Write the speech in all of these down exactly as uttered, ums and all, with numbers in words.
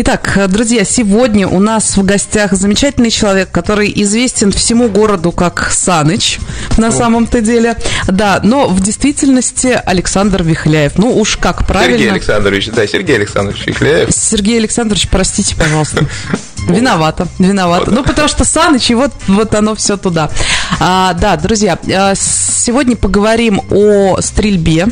Итак, друзья, сегодня у нас в гостях замечательный человек, который известен всему городу как Саныч, на О. самом-то деле. Да, но в действительности Александр Вихляев. Ну уж как правильно. Сергей Александрович, да, Сергей Александрович Вихляев. Сергей Александрович, простите, пожалуйста. Виновата, виновата. Ну, потому что Саныч, и вот, вот оно все туда. А, да, друзья, сегодня поговорим о стрельбе,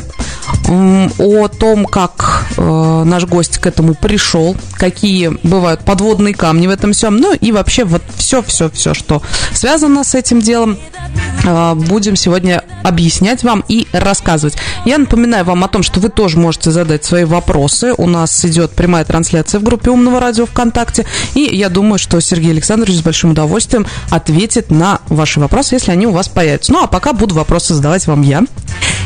о том, как наш гость к этому пришел, какие бывают подводные камни в этом всем, ну и вообще вот все-все-все, что связано с этим делом, будем сегодня объяснять вам и рассказывать. Я напоминаю вам о том, что вы тоже можете задать свои вопросы. У нас идет прямая трансляция в группе Умного радио ВКонтакте, и я думаю, что Сергей Александрович с большим удовольствием ответит на ваши вопросы, если они у вас появятся. Ну, а пока буду вопросы задавать вам я.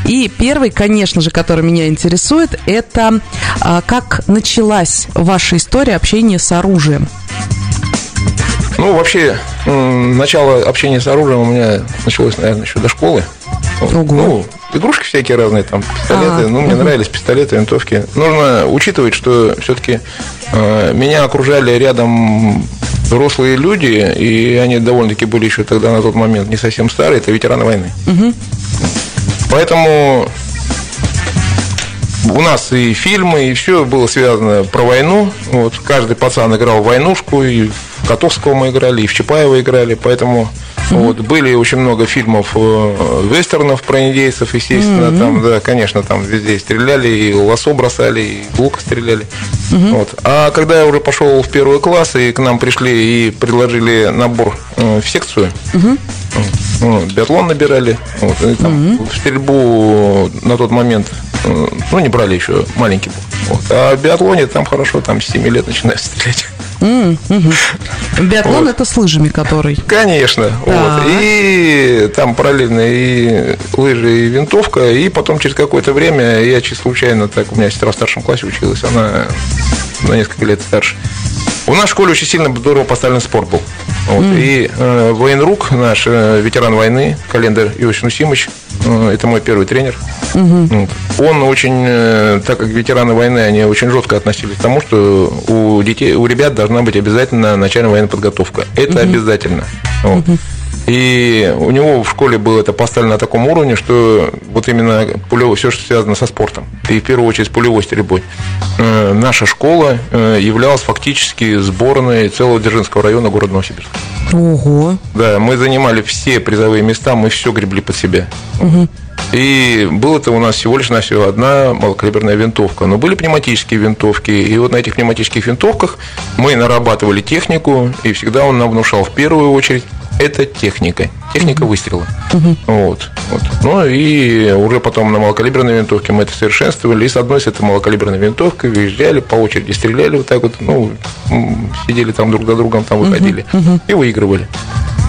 И первый, конечно же, который меня интересует, это а, как началась ваша история общения с оружием? Ну, вообще, начало общения с оружием у меня началось, наверное, еще до школы. Ого. Ну, игрушки всякие разные, там, пистолеты. А, ну, мне угу. нравились пистолеты, винтовки. Нужно учитывать, что все-таки э, меня окружали рядом взрослые люди, и они довольно-таки были еще тогда на тот момент не совсем старые, это ветераны войны. Угу. Поэтому у нас и фильмы, и все было связано про войну. Вот, каждый пацан играл в войнушку, и в Котовского мы играли, и в Чапаева играли, поэтому mm-hmm. вот, были очень много фильмов э, вестернов про индейцев, естественно, mm-hmm. там, да, конечно, там везде стреляли, и лосо бросали, и лук стреляли. Mm-hmm. Вот. А когда я уже пошел в первый класс, и к нам пришли и предложили набор э, в секцию, mm-hmm. ну, биатлон набирали, вот, и, там, mm-hmm. в стрельбу на тот момент. Ну, не брали еще, маленький был. Вот. А в биатлоне там хорошо, там с семи лет начинаешь стрелять. Mm, угу. Биатлон вот. Это с лыжами, который. Конечно. Да. Вот. И там параллельно и лыжи, и винтовка. И потом через какое-то время я чисто случайно, так у меня сестра в старшем классе училась, она на несколько лет старше. У нас в школе очень сильно здорово поставлен спорт был. Вот. Mm. И э, военрук, наш э, ветеран войны, Календар Иосиф Нусимович, э, это мой первый тренер. Mm-hmm. Вот. Он очень, э, так как ветераны войны, они очень жестко относились к тому, что у детей, у ребят должны должна быть обязательно начальная военная подготовка. Это uh-huh. обязательно. Вот. Uh-huh. И у него в школе было это поставлено на таком уровне, что вот именно пулевое, все, что связано со спортом, и в первую очередь пулевой стрельбой. Э, наша школа э, являлась фактически сборной целого Дзержинского района города Новосибирск. Ого! Uh-huh. Да, мы занимали все призовые места, мы все гребли под себя. Uh-huh. И было-то у нас всего лишь навсего одна малокалиберная винтовка. Но были пневматические винтовки. И вот на этих пневматических винтовках мы нарабатывали технику. И всегда он нам внушал в первую очередь: это техника. Техника выстрела. Uh-huh. Вот, вот. Ну и уже потом на малокалиберной винтовке мы это совершенствовали. И с одной с этой малокалиберной винтовкой выезжали, по очереди стреляли вот так вот. Ну, сидели там друг за другом, там выходили. Uh-huh. Uh-huh. И выигрывали.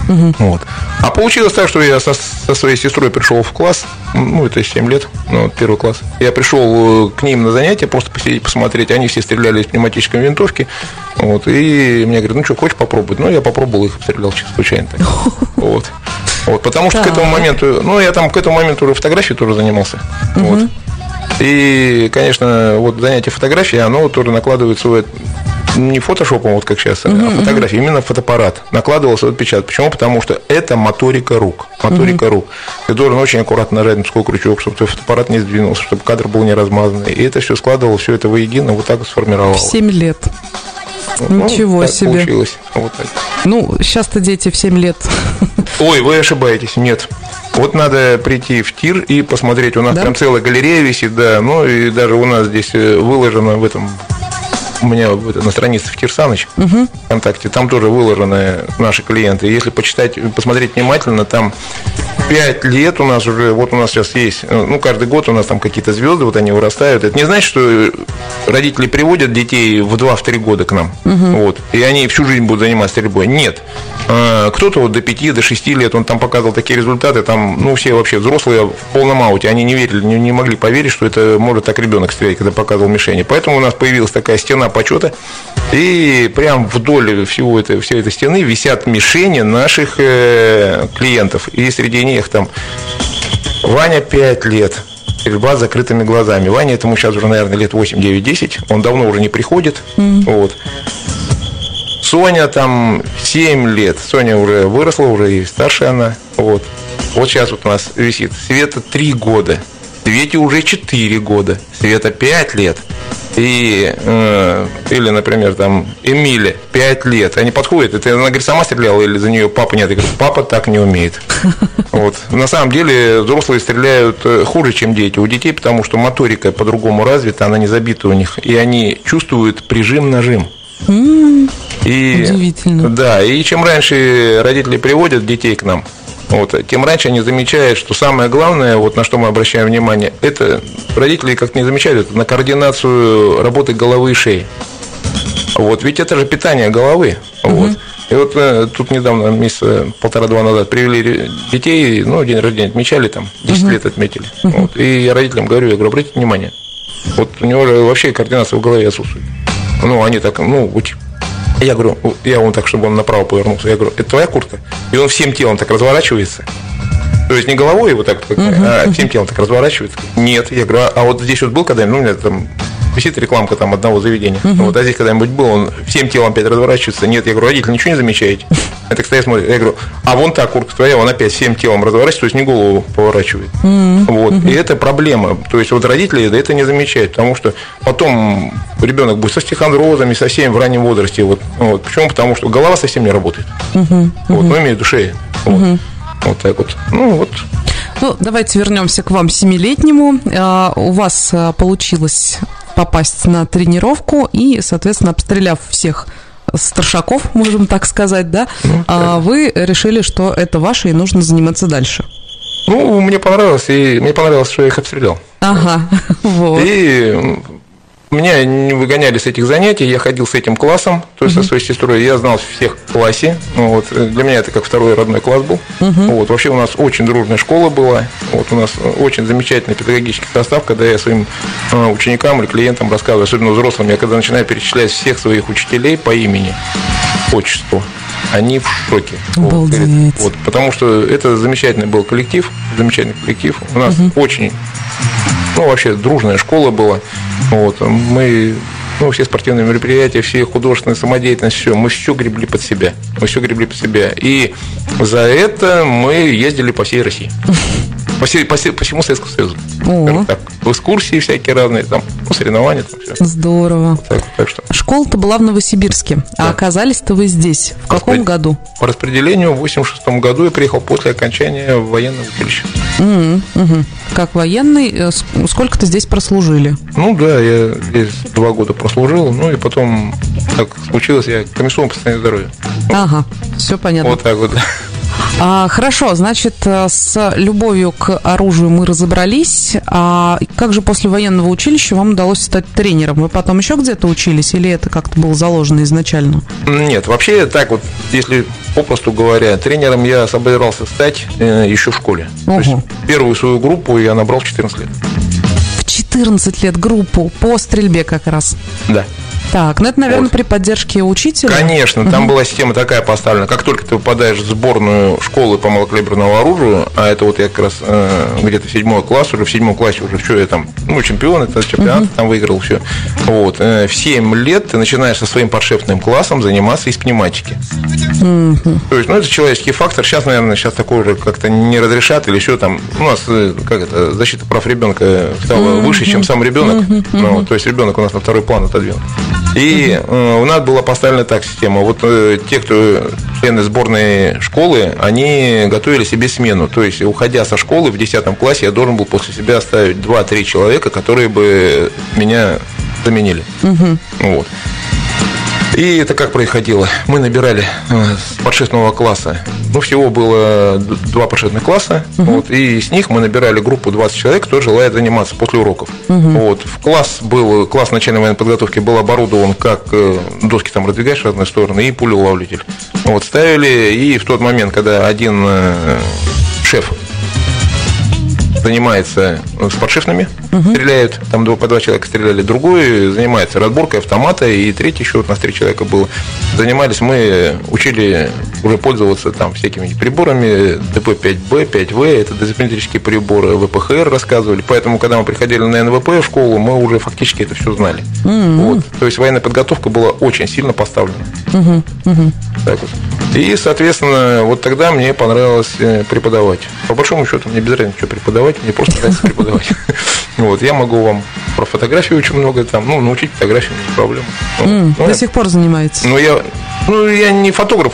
Uh-huh. Вот. А получилось так, что я со, со своей сестрой пришел в класс. Ну, это семь лет, ну, первый класс. Я пришел к ним на занятия, просто посидеть, посмотреть. Они все стреляли из пневматической винтовки. Вот. И мне говорят: ну что, хочешь попробовать? Ну, я попробовал их, стрелял чисто случайно так. Вот. Вот. Потому что к этому моменту, ну, я там к этому моменту уже фотографией тоже занимался. Вот. И, конечно, вот занятие фотографии, оно тоже накладывает свой... Не фотошопом, вот как сейчас, uh-huh, а фотографии, uh-huh. именно фотоаппарат накладывался отпечаток. Почему? Потому что это моторика рук. Моторика uh-huh. рук. Ты должен очень аккуратно нажать на пусковой крючок, чтобы твой фотоаппарат не сдвинулся, чтобы кадр был не размазанный. И это все складывалось, все это воедино, вот так вот сформировалось. В семь лет. Ну, ничего так себе. Получилось. Вот так. Ну, сейчас-то дети в семь лет. Ой, вы ошибаетесь, нет. Вот надо прийти в тир и посмотреть. У нас да? прям целая галерея висит, да. Ну и даже у нас здесь выложено в этом. У меня на странице в Кирсаныч uh-huh. ВКонтакте, там тоже выложены наши клиенты. Если почитать, посмотреть внимательно, там пять лет у нас уже, вот у нас сейчас есть, ну, каждый год у нас там какие-то звезды, вот они вырастают. Это не значит, что родители приводят детей в два-три года к нам, uh-huh. вот, и они всю жизнь будут заниматься стрельбой. Нет. Кто-то вот до пяти, до шести лет, он там показывал такие результаты, там, ну, все вообще взрослые в полном ауте, они не верили, не, не могли поверить, что это может так ребенок стрелять, когда показывал мишени. Поэтому у нас появилась такая стена почета, и прям вдоль всего это, всей этой стены висят мишени наших э, клиентов, и среди них там Ваня пять лет, стрельба с закрытыми глазами. Ваня этому сейчас уже, наверное, лет восемь, девять, десять. Он давно уже не приходит. Mm-hmm. Вот. Соня там семь лет. Соня уже выросла, уже и старше она. Вот. Вот сейчас вот у нас висит. Света три года. Свете уже четыре года. Света пять лет. И, э, или, например, там, Эмиле пять лет. Они подходят, это, она говорит, сама стреляла или за нее папа нет? Я говорю, папа так не умеет. Вот. На самом деле взрослые стреляют хуже, чем дети. У детей, потому что моторика по-другому развита, она не забита у них. И они чувствуют прижим-нажим. Mm-hmm. И, удивительно. Да, и чем раньше родители приводят детей к нам, вот, тем раньше они замечают, что самое главное, вот на что мы обращаем внимание, это родители как-то не замечают, это на координацию работы головы и шеи. Вот, ведь это же питание головы. Угу. Вот. И вот э, тут недавно, месяца полтора-два назад, привели детей, ну, день рождения отмечали, там, десять угу. лет отметили. Угу. Вот, и я родителям говорю, я говорю, обратите внимание, вот у него же вообще координация в голове отсутствует. Ну, они так, ну, учат. Я говорю, я он так, чтобы он направо повернулся. Я говорю, это твоя куртка? И он всем телом так разворачивается. То есть не головой его так, uh-huh, а всем uh-huh. телом так разворачивается. Нет, я говорю, а вот здесь вот был когда-нибудь, ну, у меня там висит рекламка там одного заведения. Uh-huh. Вот, а здесь когда-нибудь был, он всем телом опять разворачивается. Нет, я говорю, родители, ничего не замечаете? Это, кстати, смотрит. Я говорю, а вон та куртка твоя, он опять всем телом разворачивается, то есть не голову поворачивает. Uh-huh. Вот. Uh-huh. И это проблема. То есть вот родители это не замечают, потому что потом ребенок будет со стихондрозами, со всеми в раннем возрасте. Вот. Вот. Почему? Потому что голова совсем не работает. Uh-huh. Uh-huh. Вот, ну, имею в виду шею. Вот. Uh-huh. Вот так вот. Ну, вот. Ну, давайте вернемся к вам, семилетнему. А, у вас а, получилось попасть на тренировку и, соответственно, обстреляв всех старшаков, можем так сказать, да, ну, а, так. Вы решили, что это ваше и нужно заниматься дальше. Ну, мне понравилось, и мне понравилось, что я их обстрелял. Ага, вот. И... Меня не выгоняли с этих занятий, я ходил с этим классом, то есть uh-huh. со своей сестрой, я знал всех в классе, вот, для меня это как второй родной класс был, uh-huh. вот, вообще у нас очень дружная школа была, вот, у нас очень замечательный педагогический состав, когда я своим э, ученикам или клиентам рассказываю, особенно взрослым, я когда начинаю перечислять всех своих учителей по имени, отчеству, они в шоке. Вот, говорит, вот, потому что это замечательный был коллектив, замечательный коллектив, у нас uh-huh. очень... Ну, вообще, дружная школа была. Вот. Мы, ну, все спортивные мероприятия, все художественная самодеятельность, все, мы все гребли под себя. Мы все гребли под себя. И за это мы ездили по всей России. По, всей, по, по всему Советскому Союзу. О. Так, экскурсии всякие разные, там, соревнования, там все. Здорово. Вот так, так что. Школа-то была в Новосибирске, да. А оказались-то вы здесь. В каком Распред... году? По распределению в восемьдесят шестом году я приехал после окончания военного училища. Mm-hmm. Mm-hmm. Как военный, сколько-то здесь прослужили? Ну да, я здесь два года прослужил, ну и потом так случилось, я комиссован по состоянию здоровья. Ага, все понятно. Вот так вот. А, хорошо, значит, с любовью к оружию мы разобрались. А как же после военного училища вам удалось стать тренером? Вы потом еще где-то учились или это как-то было заложено изначально? Нет, вообще так вот, если попросту говоря, тренером я собирался стать э, еще в школе. Угу. То есть первую свою группу я набрал в четырнадцать лет. В четырнадцать лет группу по стрельбе как раз? Да. Так, ну это, наверное, вот. При поддержке учителя? Конечно, там uh-huh. была система такая поставлена. Как только ты попадаешь в сборную школы по малокалиберному оружию, а это вот я как раз э, где-то седьмой класс, уже в седьмом классе уже все, я там, ну, чемпион, это чемпионат, uh-huh. там выиграл все. Вот, э, в семь лет ты начинаешь со своим подшефным классом заниматься из пневматики. Uh-huh. То есть, ну, это человеческий фактор. Сейчас, наверное, сейчас такое уже как-то не разрешат или еще там. У нас, как это, защита прав ребенка стала uh-huh. выше, чем сам ребенок. Uh-huh. Uh-huh. Ну, то есть, ребенок у нас на второй план отодвинут. И э, у нас была поставлена так система. Вот э, те, кто члены сборной школы, они готовили себе смену. То есть, уходя со школы в десятом классе, я должен был после себя оставить два-три человека, которые бы меня заменили. Угу. Вот. И это как происходило? Мы набирали с подшефного класса, ну, всего было два подшефных класса, uh-huh. вот, и с них мы набирали группу двадцать человек, кто желает заниматься после уроков. Uh-huh. Вот, в класс был, класс начальной военной подготовки был оборудован, как доски там раздвигаешь в разные стороны, и пулеуловлитель. Вот, ставили, и в тот момент, когда один шеф занимается с подшифными, угу. стреляют, там по два человека стреляли, другой занимается разборкой автомата, и третий еще у нас три человека было. Занимались мы, учили уже пользоваться там всякими приборами, Д П пять Б, пять В, это дозиметрические приборы, В П Х Р рассказывали, поэтому, когда мы приходили на эн вэ пэ в школу, мы уже фактически это все знали. Угу. Вот. То есть военная подготовка была очень сильно поставлена. Угу. Угу. Так вот. И, соответственно, вот тогда мне понравилось преподавать. По большому счету, мне без разницы, что преподавать, мне просто нравится преподавать. Вот, я могу вам про фотографию очень много там, ну, научить фотографию, не проблема. Mm, ну, до я, сих пор занимаетесь? Ну, я, ну, я не фотограф,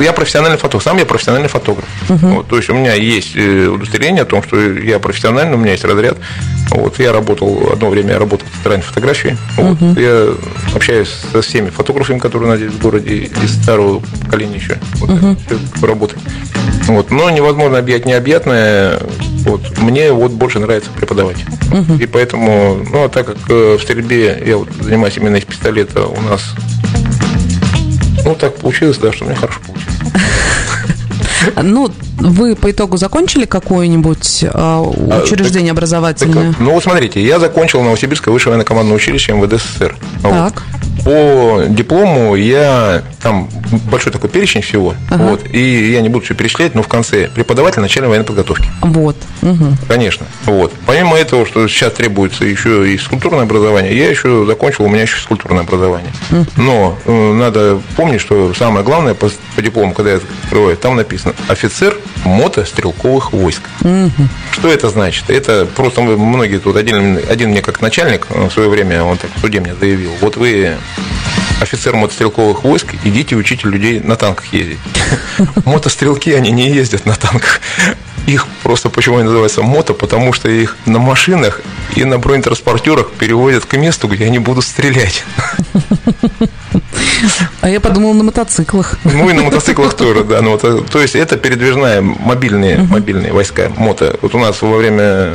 я профессиональный фотограф, сам я профессиональный фотограф. Uh-huh. Вот, то есть у меня есть удостоверение о том, что я профессиональный, у меня есть разряд. Вот, я работал, одно время я работал в стороне фотографии. Вот, uh-huh. Я общаюсь со всеми фотографами, которые у нас здесь в городе, из старого поколения еще вот, uh-huh. работают. Вот, но невозможно объять необъятное. Вот, мне вот больше нравится преподавать. Uh-huh. И поэтому, ну, а так как в стрельбе я вот занимаюсь именно из пистолета, у нас, ну, так получилось, да, что мне хорошо получилось. Ну, вы по итогу закончили какое-нибудь э, учреждение а, так, образовательное? Так, ну, вот смотрите, я закончил Новосибирское высшее военно-командное училище МВД СССР. Так. Вот. По диплому я, там большой такой перечень всего, ага. вот, и я не буду все перечислять, но в конце преподаватель начальной военной подготовки. Вот. Угу. Конечно. Вот. Помимо этого, что сейчас требуется еще и физкультурное образование, я еще закончил, у меня еще физкультурное образование. Угу. Но э, надо помнить, что самое главное по, по диплому, когда я открываю, там написано офицер мотострелковых войск. Угу. Что это значит? Это просто мы, многие тут, один, один мне как начальник в свое время, он так в суде мне заявил, вот вы офицер мотострелковых войск, идите учите людей на танках ездить. Мотострелки, они не ездят на танках. Их просто, почему они называются мото, потому что их на машинах и на бронетранспортерах переводят к месту, где они будут стрелять. А я подумал, на мотоциклах. Ну и на мотоциклах тоже, да. То есть это передвижная, мобильные, мобильные войска, мото. Вот у нас во время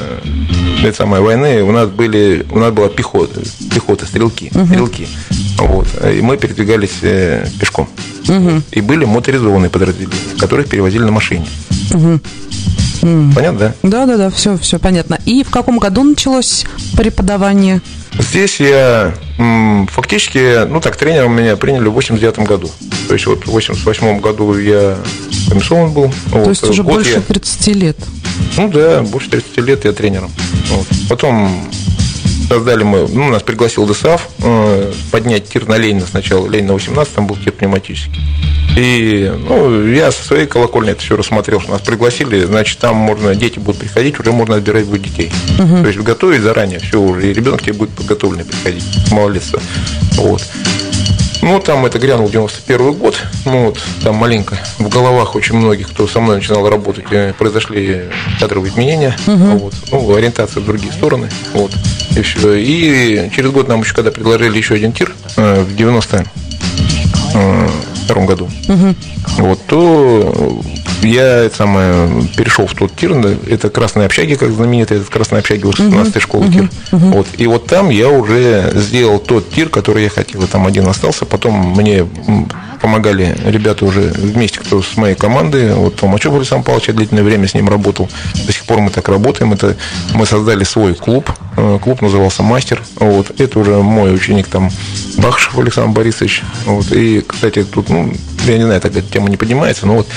этой самой войны у нас были, у нас была пехота, пехота, стрелки, стрелки. Вот. И мы передвигались э, пешком. Угу. И были моторизованные подразделения, которых перевозили на машине. Угу. Понятно, да? Да, да, да, все, все понятно. И в каком году началось преподавание? Здесь я м, фактически, ну так, тренером меня приняли в восемьдесят девятом году. То есть вот в восемьдесят восьмом году я комиссован был. То вот, есть уже больше я... тридцати лет. Ну да, больше тридцати лет я тренером. Вот. Потом... Создали мы, ну, нас пригласил Д С А Ф э, поднять тир на Ленина сначала. Ленина восемнадцать, там был тир пневматический. И, ну, я со своей колокольни это все рассмотрел, что нас пригласили. Значит, там можно, дети будут приходить, уже можно отбирать будет детей. Угу. То есть готовить заранее все уже, и ребенок тебе будет подготовленный приходить, малолетство. Вот. Ну, там это грянул девяносто первый год, ну, вот, там маленько в головах очень многих, кто со мной начинал работать, произошли кадровые изменения, uh-huh. вот, ну, ориентация в другие стороны, вот, и все. И через год нам еще, когда предложили еще один тир, э, в девяносто втором году, uh-huh. вот, то... Я это самое, перешел в тот тир, это красные общаги, как знаменитый, этот красные общаги у шестнадцатой школы uh-huh, тир. Uh-huh. Вот. И вот там я уже сделал тот тир, который я хотел, и там один остался. Потом мне помогали ребята уже вместе, кто с моей команды, вот Толмачев Александр Павлович, я длительное время с ним работал. До сих пор мы так работаем. Это мы создали свой клуб. Клуб назывался «Мастер». Вот. Это уже мой ученик там Бахшев Александр Борисович. Вот. И, кстати, тут, ну, я не знаю, так эта тема не поднимается, но вот,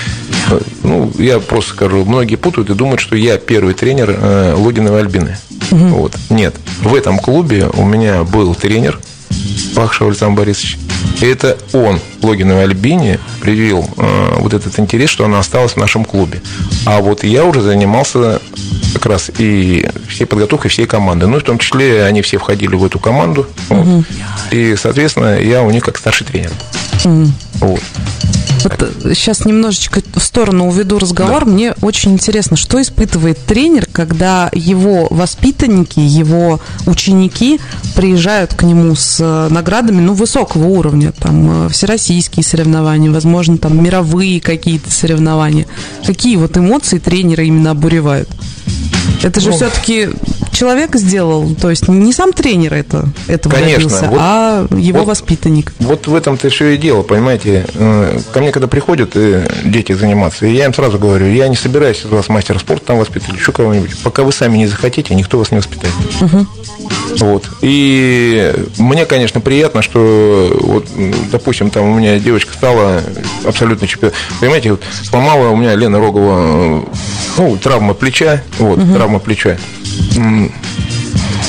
ну, я просто скажу, многие путают и думают, что я первый тренер э, Логиновой Альбины. Угу. Вот. Нет, в этом клубе у меня был тренер Плахшева Александр Борисович. И это он Логиновой Альбине привил э, вот этот интерес, что она осталась в нашем клубе. А вот я уже занимался как раз и всей подготовкой всей команды. Ну, в том числе, они все входили в эту команду. Вот. Угу. И, соответственно, я у них как старший тренер. Угу. Вот. Вот сейчас немножечко в сторону уведу разговор. Да. Мне очень интересно, что испытывает тренер, когда его воспитанники, его ученики приезжают к нему с наградами, ну, высокого уровня, там, всероссийские соревнования, возможно, там, мировые какие-то соревнования. Какие вот эмоции тренера именно обуревают? Это же, ну, все-таки человек сделал, то есть не сам тренер это, этого Конечно, добился, вот, а его вот, воспитанник. Вот в этом-то еще и дело, понимаете. Ко мне когда приходят дети заниматься, я им сразу говорю, я не собираюсь из вас мастера спорта там воспитывать, еще кого-нибудь. Пока вы сами не захотите, никто вас не воспитает. Угу. Вот. И мне, конечно, приятно, что, вот, допустим, там у меня девочка стала абсолютно чемпионом. Понимаете, вот, сломала у меня Лена Рогова, ну, травма плеча, вот, угу. травма плеча.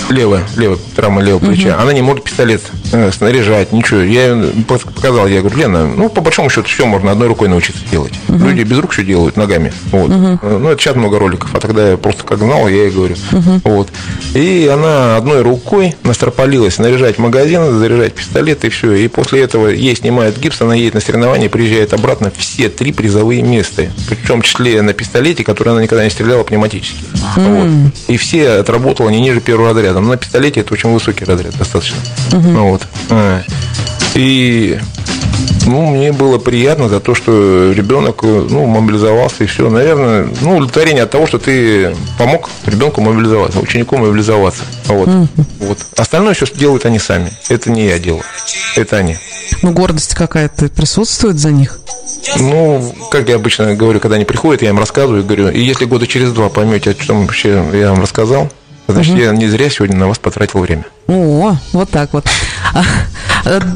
Левая, левая, травма левого угу. плеча. Она не может пистолет э, снаряжать, ничего. Я ей показал, я говорю, Лена, ну, по большому счету, все можно одной рукой научиться делать. Угу. Люди без рук все делают, ногами. Вот. Угу. Ну, это сейчас много роликов, а тогда я просто как знал, я ей говорю. Угу. Вот. И она одной рукой настропалилась снаряжать магазин, заряжать пистолет и все. И после этого ей снимают гипс, она едет на соревнования, приезжает обратно, все три призовые места. Причем в числе на пистолете, который она никогда не стреляла пневматически. Mm. Вот. И все отработала не ниже первого разряда. Но на пистолете это очень высокий разряд достаточно. Угу. Ну, вот. а, и ну, мне было приятно за то, что ребенок ну, мобилизовался и все. Наверное, ну, удовлетворение от того, что ты помог ребенку мобилизоваться, ученику мобилизоваться. Вот. Угу. Вот. Остальное все делают они сами. Это не я делаю. Это они. Ну, гордость какая-то присутствует за них. Ну, как я обычно говорю, когда они приходят, я им рассказываю, говорю, и если года через два поймете, о чем вообще я вам рассказал, значит, угу. я не зря сегодня на вас потратил время. О, вот так вот.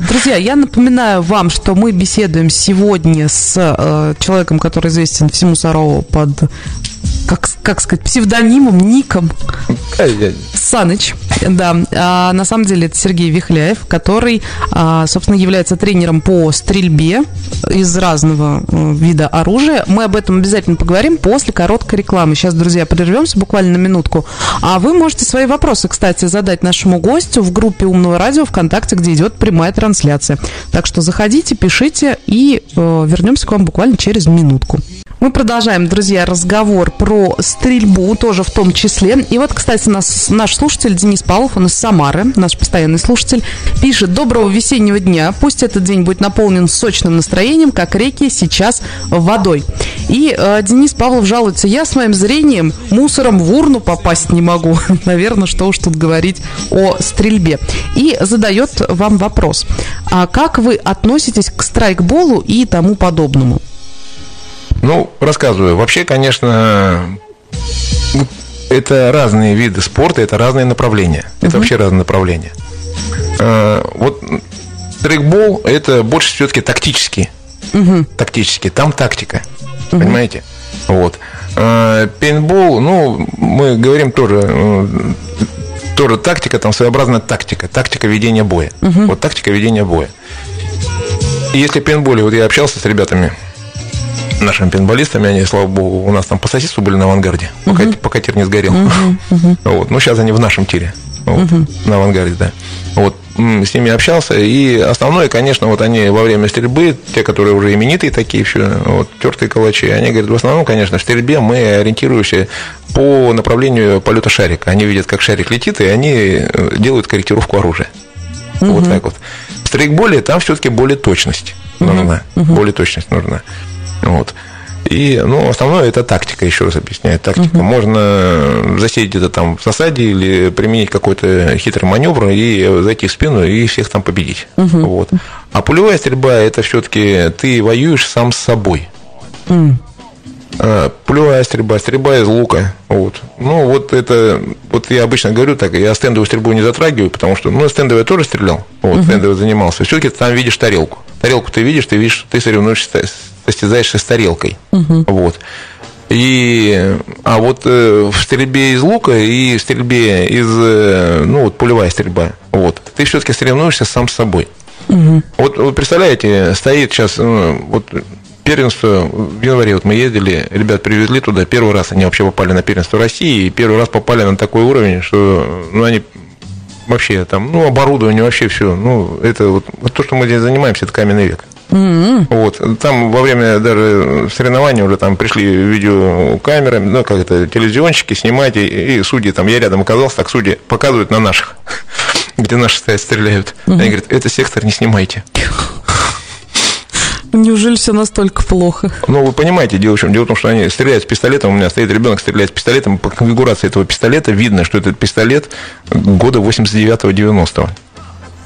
Друзья, я напоминаю вам, что мы беседуем сегодня с э, человеком, который известен всему Сарову под, как, как сказать, псевдонимом, ником Саныч. Да, а, на самом деле это Сергей Вихляев, который, а, собственно, является тренером по стрельбе из разного вида оружия. Мы об этом обязательно поговорим после короткой рекламы. Сейчас, друзья, прервемся буквально на минутку. А вы можете свои вопросы, кстати, задать нашему гостю в группе «Умного радио» ВКонтакте, где идет прямая трансляция. Так что заходите, пишите и э, вернемся к вам буквально через минутку. Мы продолжаем, друзья, разговор про стрельбу, тоже в том числе. И вот, кстати, нас, наш слушатель Денис Павлов, он из Самары, наш постоянный слушатель, пишет: «Доброго весеннего дня, пусть этот день будет наполнен сочным настроением, как реки сейчас водой». И э, Денис Павлов жалуется: «Я с моим зрением мусором в урну попасть не могу». Наверное, что уж тут говорить о стрельбе. И задает вам вопрос: а как вы относитесь к страйкболу и тому подобному? Ну, рассказываю. Вообще, конечно, это разные виды спорта, это разные направления. Uh-huh. Это вообще разные направления. А, вот стрейкбол – это больше все-таки тактический. Uh-huh. Тактический. Там тактика. Uh-huh. Понимаете? Вот. А, пейнтбол, ну, мы говорим тоже... Тоже тактика, там своеобразная тактика. Тактика ведения боя. Uh-huh. Вот тактика ведения боя. И если в пейнтболе, вот я общался с ребятами... Нашими пейнтболистами, они, слава богу, у нас там по соседству были на авангарде, uh-huh. пока, пока тир не сгорел. Uh-huh. Uh-huh. Вот. Ну, сейчас они в нашем тире, вот, uh-huh. на авангарде, да. Вот. С ними общался. И основное, конечно, вот они во время стрельбы, те, которые уже именитые такие все, вот, тертые калачи, они говорят, в основном, конечно, в стрельбе мы ориентируемся по направлению полета шарика. Они видят, как шарик летит, и они делают корректировку оружия. Uh-huh. Вот так вот. В стрейкболе там все-таки более точность uh-huh. нужна. Uh-huh. Более точность нужна. Вот. И, ну, основное это тактика, еще раз объясняю, тактика. Uh-huh. Можно засесть где-то там в засаде или применить какой-то хитрый маневр и зайти в спину и всех там победить. Uh-huh. Вот. А пулевая стрельба это все-таки ты воюешь сам с собой. Uh-huh. А, пулевая стрельба, стрельба из лука. Вот. Ну, вот это, вот я обычно говорю так, я стендовую стрельбу не затрагиваю, потому что, ну, стендовый я тоже стрелял, вот, uh-huh. стендовый занимался. Все-таки ты там видишь тарелку. Тарелку ты видишь, ты видишь, ты соревнуешься, состязаешься с тарелкой. Uh-huh. Вот. И, а вот э, в стрельбе из лука и в стрельбе из, э, ну, вот пулевая стрельба, вот, ты все-таки соревнуешься сам с собой. Uh-huh. Вот, вы представляете, стоит сейчас, ну, вот, первенство, в январе вот мы ездили, ребят привезли туда, первый раз они вообще попали на первенство России, и первый раз попали на такой уровень, что, ну, они... Вообще там, ну, оборудование, вообще все. Ну, это вот, вот то, что мы здесь занимаемся, это каменный век. Mm-hmm. Вот. Там во время даже соревнований уже там пришли видеокамеры, ну, как это, телевизионщики, снимать, и, и судьи там, я рядом оказался, так судьи показывают на наших, где наши стоят, стреляют. Mm-hmm. Они говорят, это сектор не снимайте. Неужели все настолько плохо? Ну, вы понимаете, дело в чем? Дело в том, что они стреляют с пистолетом. У меня стоит ребенок, стреляет с пистолетом. По конфигурации этого пистолета видно, что этот пистолет года восемьдесят девятого - девяностого.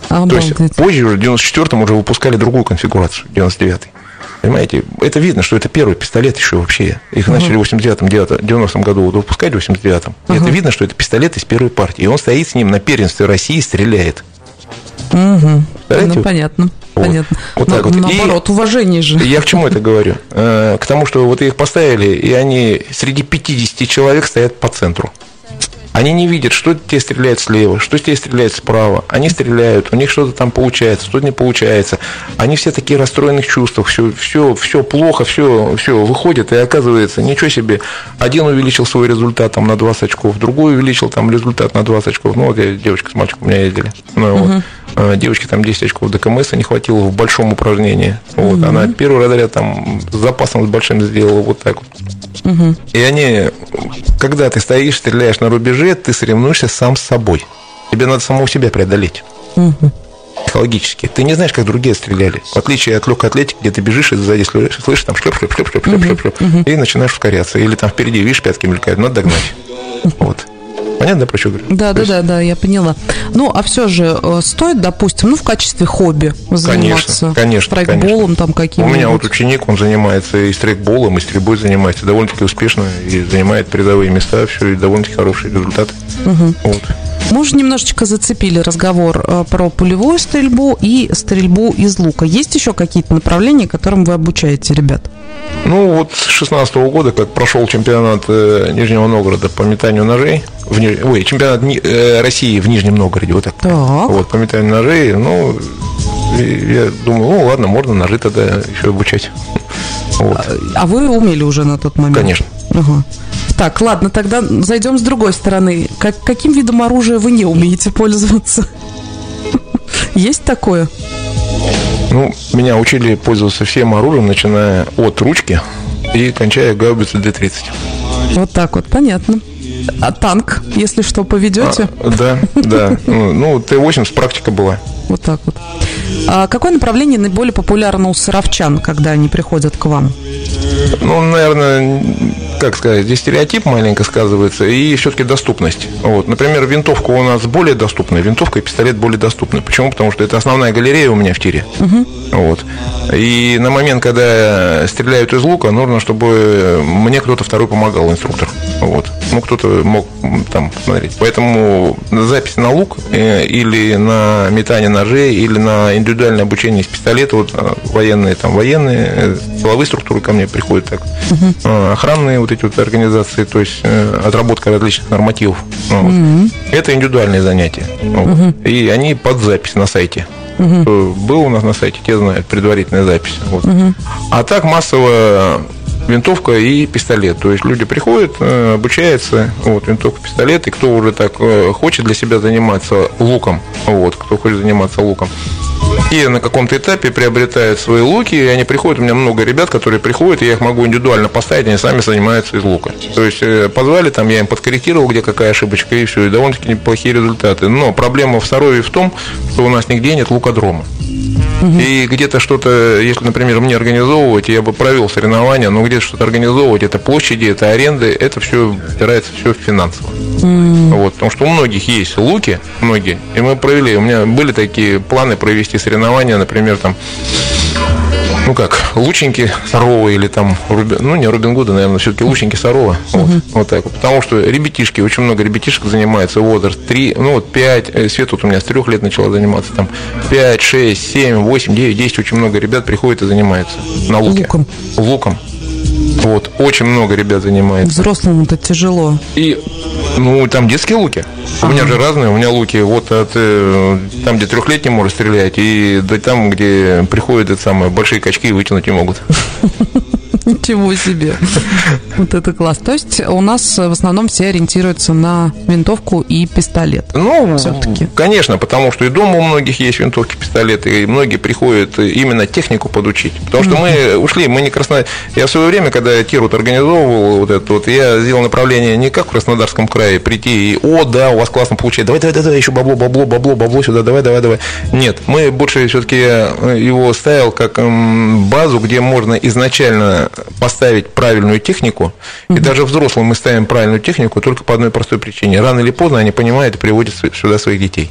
Обалдеть. То есть позже, уже в девяносто четвёртом, уже выпускали другую конфигурацию, девяносто девятый. Понимаете, это видно, что это первый пистолет еще вообще. Их ага. начали в девяностом году выпускать, в восемьдесят девятом. Ага. Это видно, что это пистолет из первой партии. И он стоит с ним на первенстве России и стреляет. Угу. Ну, понятно. Вот. Понятно. Вот так вот. Наоборот, и уважение же. Я к чему это говорю? К тому, что вот их поставили, и они среди пятидесяти человек стоят по центру. Они не видят, что те стреляют слева, что те стреляют справа. Они стреляют, у них что-то там получается, что-то не получается. Они все такие расстроенных чувствах, все, все, все плохо, все, все выходит, и оказывается, ничего себе. Один увеличил свой результат там, на двадцать очков, другой увеличил там, результат на двадцать очков. Ну, вот я, девочка с мальчиком у меня ездили. Ну, угу. вот. Девочке там десять очков до КМС не хватило в большом упражнении. Вот. Угу. Она первый разряд там, с запасом с большим сделала вот так вот. Угу. И они, когда ты стоишь, стреляешь на рубеже, ты соревнуешься сам с собой. Тебе надо самого себя преодолеть. Угу. Психологически. Ты не знаешь, как другие стреляли. В отличие от легкой атлетики, где ты бежишь и сзади слышишь там шлеп, шлеп, шлеп, шлеп, шлеп, шлеп, шлеп, угу. и начинаешь ускоряться. Или там впереди, видишь, пятки мелькают, надо догнать. Вот. Понятно, про что говорю? Да, да, да, да, я поняла. Ну, а все же стоит, допустим, ну, в качестве хобби заниматься. Конечно, конечно. Страйкболом там каким-нибудь. У меня вот ученик, он занимается и страйкболом, и стрельбой занимается довольно-таки успешно, и занимает призовые места, все, и довольно-таки хороший результат. Угу. Вот. Мы уже немножечко зацепили разговор про пулевую стрельбу и стрельбу из лука. Есть еще какие-то направления, которым вы обучаете ребят? Ну, вот с шестнадцатого года, как прошел чемпионат Нижнего Новгорода по метанию ножей, в Ниж... Ой, чемпионат России в Нижнем Новгороде, вот так, так. Вот, по метанию ножей, ну, я думаю, ну, ладно, можно ножи тогда еще обучать. Вот. А вы умели уже на тот момент? Конечно. Ага. Так, ладно, тогда зайдем с другой стороны. Как, каким видом оружия вы не умеете пользоваться? Есть такое? Ну, меня учили пользоваться всем оружием, начиная от ручки и кончая гаубицей Д тридцать. Вот так вот, понятно. А танк, если что, поведете? А, да, да. Ну, Т восемьдесят практика была. Вот так вот. А какое направление наиболее популярно у саровчан, когда они приходят к вам? Ну, наверное, как сказать, здесь стереотип маленько сказывается, и все-таки доступность. Вот. Например, винтовка у нас более доступная, винтовка и пистолет более доступны. Почему? Потому что это основная галерея у меня в тире. Угу. Вот. И на момент, когда стреляют из лука, нужно, чтобы мне кто-то второй помогал, инструктор. Вот. Ну, кто-то мог там смотреть. Поэтому запись на лук э, или на метание ножей, или на индивидуальное обучение из пистолета. Вот военные, там, военные, силовые структуры ко мне приходят так. Угу. А, охранные вот эти вот организации, то есть э, отработка различных нормативов. Ну, угу. вот. Это индивидуальные занятия. Вот. Угу. И они под запись на сайте. Угу. Был у нас на сайте, те знают, предварительная запись. Вот. Угу. А так массово винтовка и пистолет. То есть люди приходят, обучаются, вот, винтовка, пистолет. И кто уже так хочет для себя заниматься луком, вот, кто хочет заниматься луком, и на каком-то этапе приобретают свои луки, и они приходят, у меня много ребят, которые приходят, и я их могу индивидуально поставить, они сами занимаются из лука. То есть позвали, там я им подкорректировал, где какая ошибочка, и все, и довольно-таки неплохие результаты. Но проблема в Сарове в том, что у нас нигде нет лукодрома. Угу. И где-то что-то, если, например, мне организовывать, я бы провел соревнования, но где-то что-то организовывать, это площади, это аренды, это все упирается все в финансово. Mm. Вот, потому что у многих есть луки, многие, и мы провели, у меня были такие планы провести соревнования, например, там, ну как, лучники Сарова или там, ну не Робин Гуда, наверное, все-таки лучники Сарова, вот, uh-huh. вот так вот, потому что ребятишки, очень много ребятишек занимаются, возраст три, ну вот пять, Свет вот у меня с трех лет начала заниматься, там пять, шесть, семь, восемь, девять, десять, очень много ребят приходят и занимаются на луке. Луком. Луком. Вот, очень много ребят занимается. Взрослым это тяжело. И, ну, там детские луки. А-а-а. У меня же разные, у меня луки вот от там, где трехлетний может стрелять, и до там, где приходят это самое, большие качки, вытянуть не могут. Ничего себе. Вот это класс. То есть у нас в основном все ориентируются на винтовку и пистолет. Ну, все-таки. Конечно, потому что и дома у многих есть винтовки, пистолеты, и многие приходят именно технику подучить. Потому что мы ушли, мы не Краснодар. Я в свое время, когда Тирут организовывал вот это вот, я сделал направление не как в Краснодарском крае прийти и о, да, у вас классно получается, давай, давай, давай, еще бабло, бабло, бабло, бабло сюда, давай, давай, давай. Нет, мы больше все-таки его ставил как базу, где можно изначально поставить правильную технику. И даже взрослым мы ставим правильную технику только по одной простой причине. Рано или поздно они понимают и приводят сюда своих детей.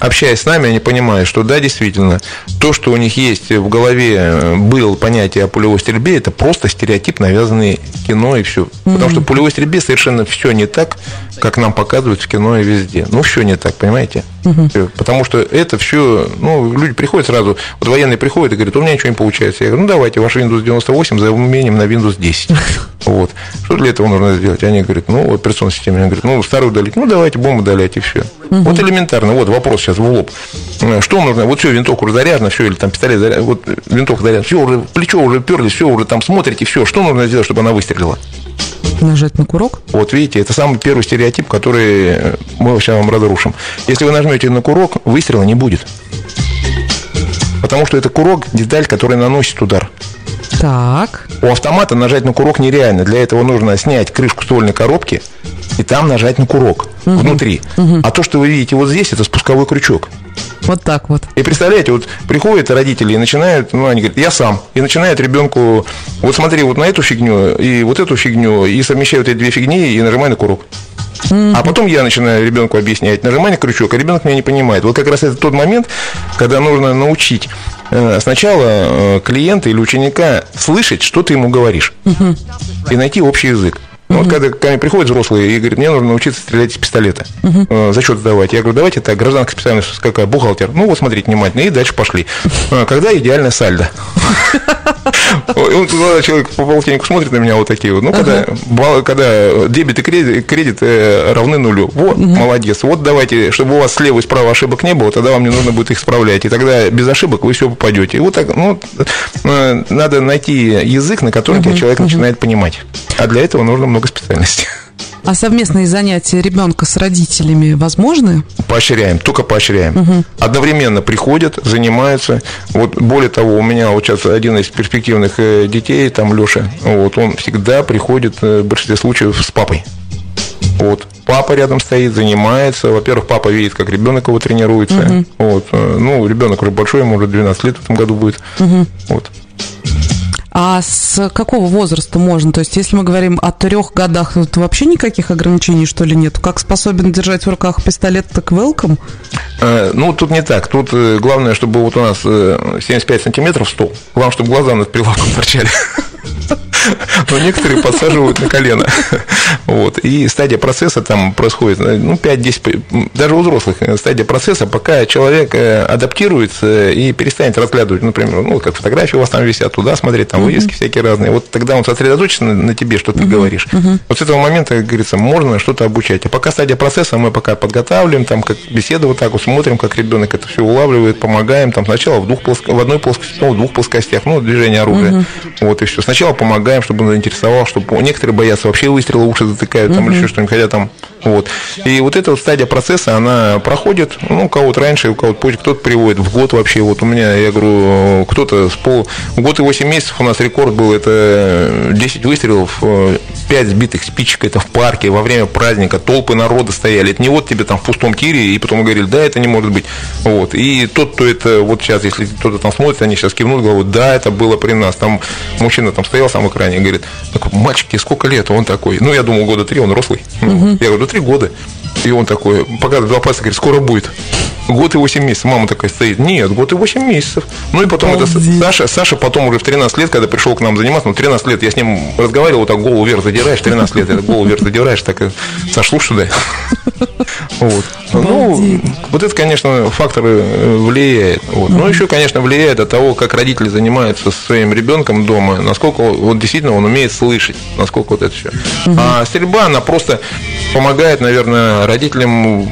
Общаясь с нами, они понимают, что да, действительно, то, что у них есть в голове, было понятие о пулевой стрельбе, это просто стереотип, навязанный кино и все. Mm-hmm. Потому что в пулевой стрельбе совершенно все не так, как нам показывают в кино и везде. Ну, все не так, понимаете? Mm-hmm. Потому что это все, ну, люди приходят сразу, вот военные приходят и говорят, у меня ничего не получается. Я говорю, ну, давайте, ваш Windows девяносто восемь заменим на Windows десять. Вот. Что для этого нужно сделать? Они говорят, ну, операционная система. Они говорят, ну, старую удалить. Ну, давайте, будем удалять, и все. Вот элементарно, вот вопрос сейчас в лоб. Что нужно? Вот все, винтовка заряжена, все, или там пистолет заряжен, вот винтовка заряжена, все, уже плечо уже уперлись, все, уже там смотрите, все. Что нужно сделать, чтобы она выстрелила? Нажать на курок. Вот видите, это самый первый стереотип, который мы сейчас вам разрушим. Если вы нажмете на курок, выстрела не будет. Потому что это курок, деталь, которая наносит удар. Так. У автомата нажать на курок нереально. Для этого нужно снять крышку ствольной коробки и там нажать на курок. Угу. Внутри. Угу. А то, что вы видите вот здесь, это спусковой крючок. Вот так вот. И представляете, вот приходят родители и начинают, ну, они говорят, я сам. И начинают ребенку, вот смотри, вот на эту фигню и вот эту фигню, и совмещают эти две фигни и нажимаю на курок. Mm-hmm. А потом я начинаю ребенку объяснять, нажимай на крючок, а ребенок меня не понимает. Вот как раз это тот момент, когда нужно научить сначала клиента или ученика слышать, что ты ему говоришь, mm-hmm. и найти общий язык. Ну, вот когда ко мне приходят взрослые и говорят, мне нужно научиться стрелять из пистолета, uh-huh. зачет сдавать. Я говорю, давайте так, гражданская специальность какая, бухгалтер. Ну, вот смотрите внимательно, и дальше пошли. Когда идеальная сальдо? Человек по полтиннику смотрит на меня вот такие вот. Ну, когда дебет и кредит равны нулю. Вот, молодец. Вот давайте, чтобы у вас слева и справа ошибок не было, тогда вам не нужно будет их исправлять. И тогда без ошибок вы все попадете. И вот так, ну, надо найти язык, на котором человек начинает понимать. А для этого нужно много специальностей. А совместные занятия ребенка с родителями возможны? Поощряем, только поощряем. Угу. Одновременно приходят, занимаются. Вот, более того, у меня вот сейчас один из перспективных детей, там Леша, вот, он всегда приходит в большинстве случаев с папой. Вот. Папа рядом стоит, занимается. Во-первых, папа видит, как ребенок его тренируется. Угу. Вот. Ну, ребенок уже большой, ему уже двенадцать лет в этом году будет. Угу. Вот. А с какого возраста можно? То есть, если мы говорим о трех годах, то вообще никаких ограничений, что ли, нет? Как способен держать в руках пистолет, так велком? Э, ну, тут не так. Тут э, главное, чтобы вот у нас э, семьдесят пять сантиметров стол. Главное, чтобы глаза над прилавком торчали. Но некоторые подсаживают на колено. Вот. И стадия процесса там происходит, ну, пять-десять, даже у взрослых стадия процесса, пока человек адаптируется и перестанет разглядывать, например, ну, как фотографии у вас там висят, туда смотреть, там вывески всякие разные. Вот тогда он сосредоточен на тебе, что ты говоришь. Вот с этого момента, как говорится, можно что-то обучать. А пока стадия процесса, мы пока подготавливаем, там, как беседу вот так вот смотрим, как ребенок это все улавливает, помогаем, там, сначала в, двух плоско... в одной плоскости, ну, в двух плоскостях, ну, движение оружия. Вот и все. Сначала помогаем, чтобы он заинтересовал, чтобы некоторые боятся вообще выстрела, уши затыкают, там, mm-hmm. или еще что-нибудь, хотя там, вот. И вот эта вот стадия процесса, она проходит, ну, у кого-то раньше, у кого-то позже, кто-то приводит в год вообще, вот у меня, я говорю, кто-то с пол... Год и восемь месяцев у нас рекорд был, это десять выстрелов, пять сбитых спичек, это в парке, во время праздника, толпы народа стояли, это не вот тебе там в пустом тире, и потом говорили, да, это не может быть, вот. И тот, кто это, вот сейчас, если кто-то там смотрит, они сейчас кивнут головой, да, это было при нас, там мужчина там стоял сам в экране и говорит, так, мальчики, сколько лет? Он такой, ну, я думал, года три, он рослый. Uh-huh. Я говорю, ну, три года. И он такой, показывает два пальца, говорит, скоро будет. Год и восемь месяцев. Мама такая стоит, нет, год и восемь месяцев. Ну, и потом это Саша, Саша потом уже в тринадцать лет, когда пришел к нам заниматься, ну, тринадцать лет, я с ним разговаривал, вот так голову вверх задираешь, тринадцать лет, это голову вверх задираешь, так, Саш, слушай, дай. Вот. Ну, вот это, конечно, факторы влияет. Вот. Но еще, конечно, влияет от того, как родители занимаются со своим ребенком дома, насколько вот действительно он умеет слышать, насколько вот это все. А стрельба, она просто помогает, наверное, родителям,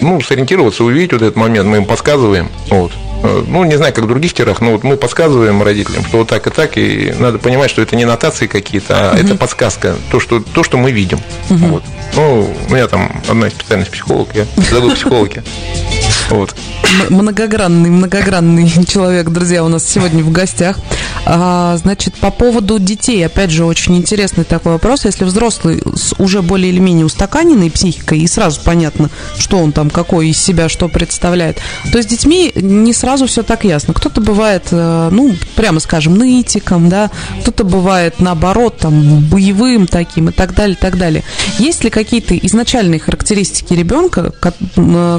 ну, сориентироваться, увидеть вот этот момент, мы им подсказываем, вот. Ну, не знаю, как в других тирах, но вот мы подсказываем родителям, что вот так и так, и надо понимать, что это не нотации какие-то, а угу. это подсказка, то, что, то, что мы видим. Угу. Вот. Ну, у меня там одна из специальных психолог, я зовут психологи. Вот. Многогранный, многогранный человек, друзья, у нас сегодня в гостях. А, значит, по поводу детей, опять же, очень интересный такой вопрос. Если взрослый уже более или менее устаканенный психикой, и сразу понятно, что он там, какой из себя, что представляет, то с детьми не сразу все так ясно. Кто-то бывает, ну, прямо скажем, нытиком, да, кто-то бывает, наоборот, там, боевым таким и так далее, и так далее. Есть ли какие-то изначальные характеристики ребенка,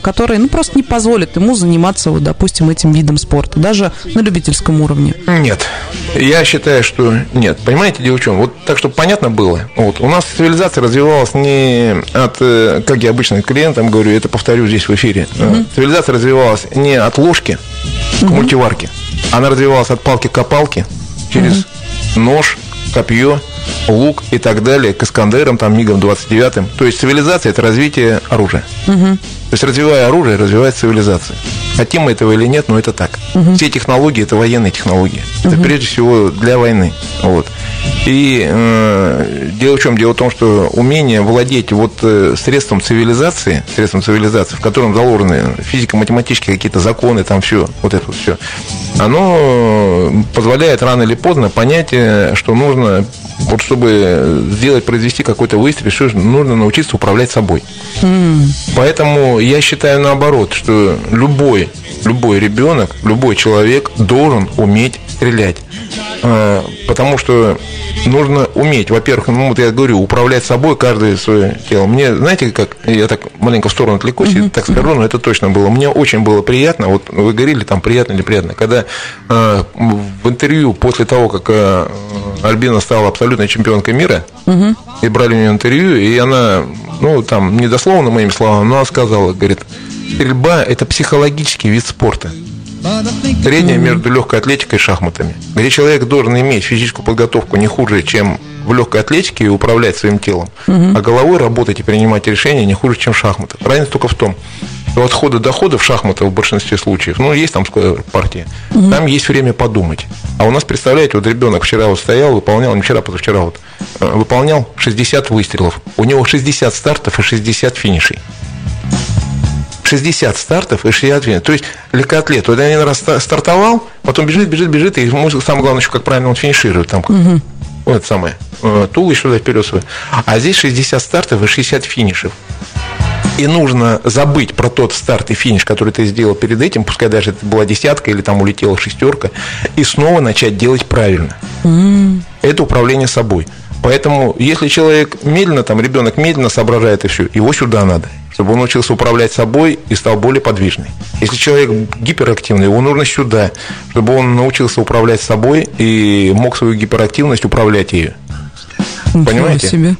которые, ну, просто не позволят ему заниматься, вот, допустим, этим видом спорта, даже на любительском уровне? Нет. Я считаю, что нет. Понимаете, дело в чем? Вот так, чтобы понятно было. Вот. У нас цивилизация развивалась не от, как я обычно клиентам говорю, это повторю здесь в эфире, mm-hmm. цивилизация развивалась не от ложки к mm-hmm. мультиварке. Она развивалась от палки-копалки через mm-hmm. нож, копье, лук и так далее, к Искандерам, там, Мигам двадцать девятым. То есть цивилизация – это развитие оружия. Угу. То есть развивая оружие, развивается цивилизация. Хотим мы этого или нет, но это так. Угу. Все технологии – это военные технологии. Угу. Это прежде всего для войны. Вот. И э, дело в чем? Дело в том, что умение владеть вот э, средством цивилизации, средством цивилизации, в котором заложены физико-математические какие-то законы, там все, вот это вот все, оно позволяет рано или поздно понять, что нужно, вот чтобы сделать, произвести какой-то выстрел, что нужно научиться управлять собой. Mm. Поэтому я считаю наоборот, что любой, любой ребенок, любой человек должен уметь стрелять. Потому что нужно уметь, во-первых, ну вот я говорю, управлять собой, каждое свое тело. Мне, знаете, как, я так маленько в сторону отвлекусь, mm-hmm. так скажу, но это точно было. Мне очень было приятно, вот вы говорили, там приятно или приятно, когда э, в интервью после того, как э, Альбина стала абсолютной чемпионкой мира, mm-hmm. и брали у нее интервью, и она, ну там, не дословно моими словами, но она сказала, говорит, стрельба – это психологический вид спорта. Средняя между легкой атлетикой и шахматами, где человек должен иметь физическую подготовку не хуже, чем в легкой атлетике, и управлять своим телом, угу. а головой работать и принимать решения не хуже, чем в шахматах. Разница только в том, что от хода до хода в шахматах в большинстве случаев, ну, есть там партия, угу. там есть время подумать. А у нас, представляете, вот ребенок вчера вот стоял, выполнял, не вчера, позавчера вот, выполнял шестьдесят выстрелов. У него шестьдесят стартов и шестьдесят финишей. шестьдесят стартов и шестьдесят финишей. То есть легкоатлет, вот один раз стартовал, потом бежит, бежит, бежит, и самое главное, еще как правильно он финиширует там. Угу. Вот это самое. Туловище туда вперед свое. А здесь шестьдесят стартов и шестьдесят финишев. И нужно забыть про тот старт и финиш, который ты сделал перед этим, пускай даже это была десятка или там улетела шестерка, и снова начать делать правильно. Mm. Это управление собой. Поэтому, если человек медленно, там, ребенок медленно соображает и все, его сюда надо, чтобы он научился управлять собой и стал более подвижный. Если человек гиперактивный, его нужно сюда, чтобы он научился управлять собой и мог свою гиперактивность управлять ею. Ничего Понимаете? Себе.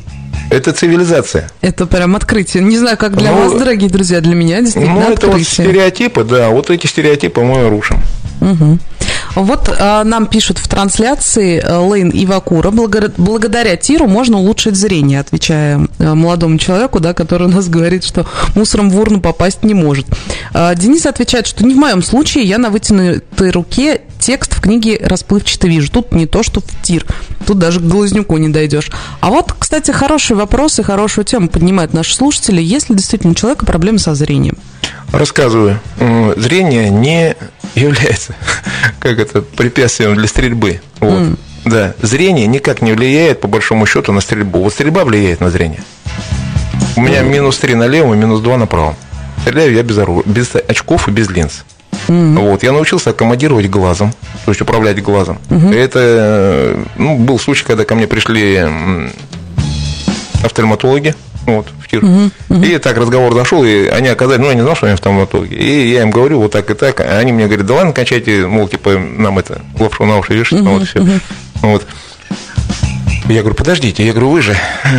Это цивилизация. Это прям открытие. Не знаю, как для ну, вас, дорогие друзья, для меня действительно ну, открытие. Ну, это вот стереотипы, да, вот эти стереотипы мы рушим. Угу. Вот а, нам пишут в трансляции Лейн Ивакура. Благодаря тиру можно улучшить зрение, отвечая молодому человеку, да, который у нас говорит, что мусором в урну попасть не может. А, Денис отвечает, что не в моем случае, я на вытянутой руке текст в книге расплывчато вижу. Тут не то, что в тир. Тут даже к глазнюку не дойдешь. А вот, кстати, хороший вопрос и хорошую тему поднимают наши слушатели. Есть ли действительно у человека проблемы со зрением? Рассказываю. Зрение не является, как это, препятствием для стрельбы. Вот. Mm. Да. Зрение никак не влияет, по большому счету, на стрельбу. Вот стрельба влияет на зрение. У меня mm. минус три на левом и минус два на правом. Стреляю я без, оружия, без очков и без линз. Mm-hmm. Вот, я научился аккомодировать глазом, то есть управлять глазом. Mm-hmm. Это, ну, был случай, когда ко мне пришли офтальматологи, вот, в тир. Mm-hmm. Mm-hmm. И так разговор зашел, и они оказались, ну, я не знал, что они офтальматологи. И я им говорю вот так и так, а они мне говорят, да ладно, кончайте, мол, типа, нам это, лапшу на уши решить, mm-hmm. ну, вот, все. Mm-hmm. Вот. Я говорю, подождите, я говорю, вы же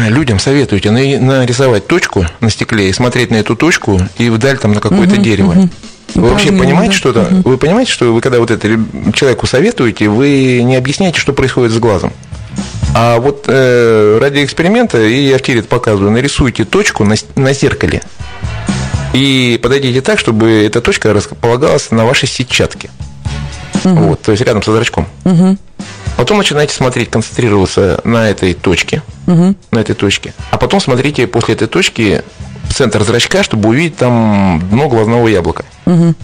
людям советуете нарисовать точку на стекле и смотреть на эту точку и вдаль там на какое-то mm-hmm. дерево. Mm-hmm. Вы Правильно, вообще понимаете, да? что это? Угу. Вы понимаете, что вы когда вот это человеку советуете, вы не объясняете, что происходит с глазом. А вот э, ради эксперимента, и я в тире показываю, нарисуйте точку на, на зеркале. И подойдите так, чтобы эта точка располагалась на вашей сетчатке. Угу. Вот, то есть рядом со зрачком. Угу. Потом начинаете смотреть, концентрироваться на этой точке, угу. на этой точке. А потом смотрите после этой точки в центр зрачка, чтобы увидеть там дно глазного яблока. Угу.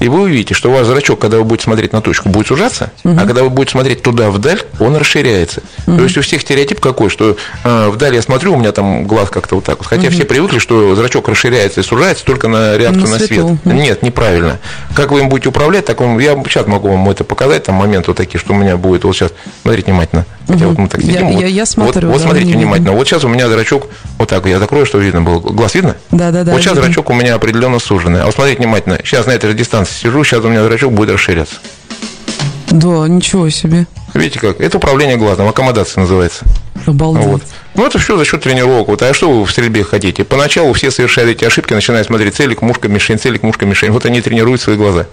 И вы увидите, что ваш зрачок, когда вы будете смотреть на точку, будет сужаться, угу. а когда вы будете смотреть туда вдаль, он расширяется. Угу. То есть у всех стереотип какой, что э, вдаль я смотрю, у меня там глаз как-то вот так вот. Хотя угу. все привыкли, что зрачок расширяется и сужается только на реакцию на, на свет. Угу. Нет, неправильно. Как вы им будете управлять, так он, я сейчас могу вам это показать, там моменты вот такие, что у меня будет вот сейчас. Смотрите внимательно. Хотя угу. вот мы так сидим. Я, вот, я, я смотрю, вот, да, вот смотрите внимательно. Видно. Вот сейчас у меня зрачок вот так. Я закрою, чтобы видно было. Глаз видно? Да, да, да. Вот сейчас видно. Зрачок у меня определенно суженный. А вот смотрите внимательно. Сейчас на этой же дистанции сижу, сейчас у меня зрачок будет расширяться. Да, ничего себе. Видите как? Это управление глазом, аккомодация называется. Обалдеть. Вот. Ну, это все за счет тренировок. Вот. А что вы в стрельбе хотите? Поначалу все совершали эти ошибки, начинают смотреть целик, мушка, мишень, целик, мушка, мишень. Вот они тренируют свои глаза.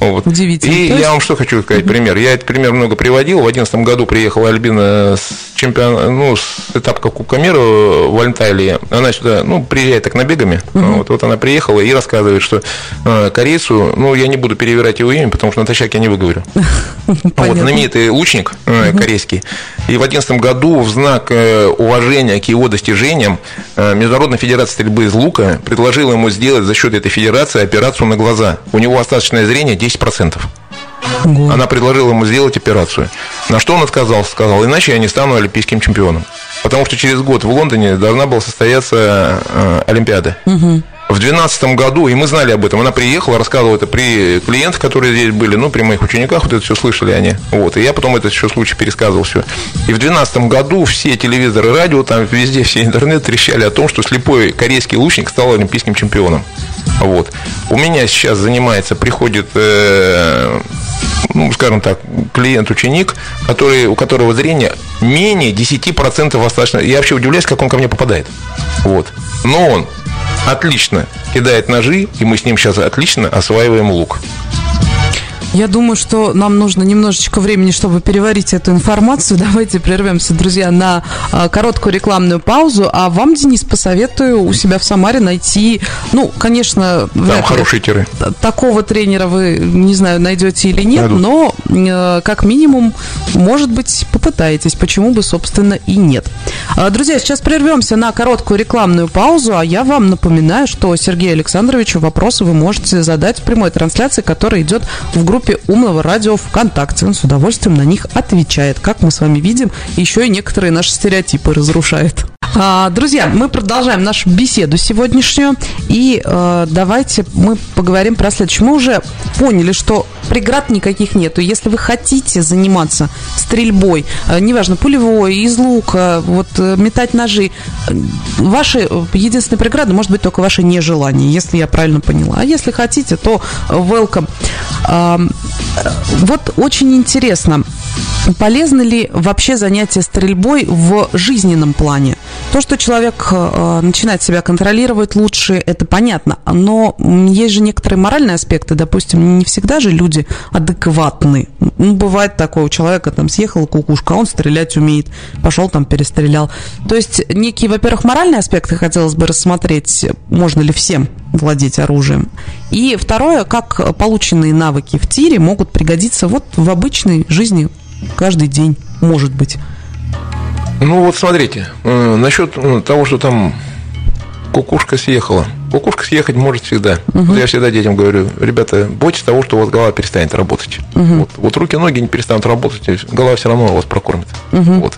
Вот. Удивительно. И я вам что хочу сказать, пример. Я этот пример много приводил. В две тысячи одиннадцатом году приехала Альбина с, чемпион... ну, с этапка Кубка мира в Анталии. Она сюда, ну, приезжает так набегами. Uh-huh. Вот. вот она приехала и рассказывает, что э, корейцу, ну, я не буду перевирать его имя, потому что натощак я не выговорю. Вот знаменитый лучник э, корейский. И в две тысячи одиннадцатом году в знак э, уважения к его достижениям э, Международная федерация стрельбы из лука предложила ему сделать за счет этой федерации операцию на глаза. У него остаточное зрение десять процентов. Угу. Она предложила ему сделать операцию. На что он отказался? Сказал, иначе я не стану олимпийским чемпионом. Потому что через год в Лондоне должна была состояться э, Олимпиада. Угу. В две тысячи двенадцатом году, и мы знали об этом, она приехала, рассказывала это при клиентах, которые здесь были, ну, при моих учениках, вот это все слышали они. Вот, и я потом этот еще случай пересказывал все. И в две тысячи двенадцатом году все телевизоры, радио, там везде все интернет трещали о том, что слепой корейский лучник стал олимпийским чемпионом. Вот. У меня сейчас занимается, приходит, э, ну, скажем так, клиент-ученик, который, у которого зрение менее десять процентов остаточного. Я вообще удивляюсь, как он ко мне попадает. Вот. Но он отлично кидает ножи, и мы с ним сейчас отлично осваиваем лук. Я думаю, что нам нужно немножечко времени, чтобы переварить эту информацию. Давайте прервемся, друзья, на короткую рекламную паузу. А вам, Денис, посоветую у себя в Самаре найти, ну, конечно, там хорошие тиры. Такого тренера вы, не знаю, найдете или нет, найдут. Но как минимум, может быть, попытаетесь. Почему бы, собственно, и нет. Друзья, сейчас прервемся на короткую рекламную паузу. А я вам напоминаю, что Сергею Александровичу вопросы вы можете задать в прямой трансляции, которая идет в группе Умного радио ВКонтакте. Он с удовольствием на них отвечает. Как мы с вами видим, еще и некоторые наши стереотипы разрушает. А, друзья, мы продолжаем нашу беседу сегодняшнюю. И а, давайте мы поговорим про следующее. Мы уже поняли, что преград никаких нету. Если вы хотите заниматься стрельбой, а, неважно, пулевой, из лука, вот, метать ножи, ваши единственные преграды может быть только ваше нежелание, если я правильно поняла. А если хотите, то welcome. А, вот очень интересно, полезно ли вообще занятие стрельбой в жизненном плане? То, что человек э, начинает себя контролировать лучше, это понятно, но есть же некоторые моральные аспекты, допустим, не всегда же люди адекватны. Ну, бывает такое, у человека там съехала кукушка, а он стрелять умеет, пошел там перестрелял. То есть некие, во-первых, моральные аспекты хотелось бы рассмотреть, можно ли всем владеть оружием. И второе, как полученные навыки в тире могут пригодиться вот в обычной жизни каждый день, может быть. Ну вот смотрите, насчет того, что там кукушка съехала. Кукушка съехать может всегда. Uh-huh. Вот я всегда детям говорю, ребята, бойтесь того, что у вас голова перестанет работать. Uh-huh. Вот, вот руки, ноги не перестанут работать, голова все равно у вас прокормит. Uh-huh. Вот.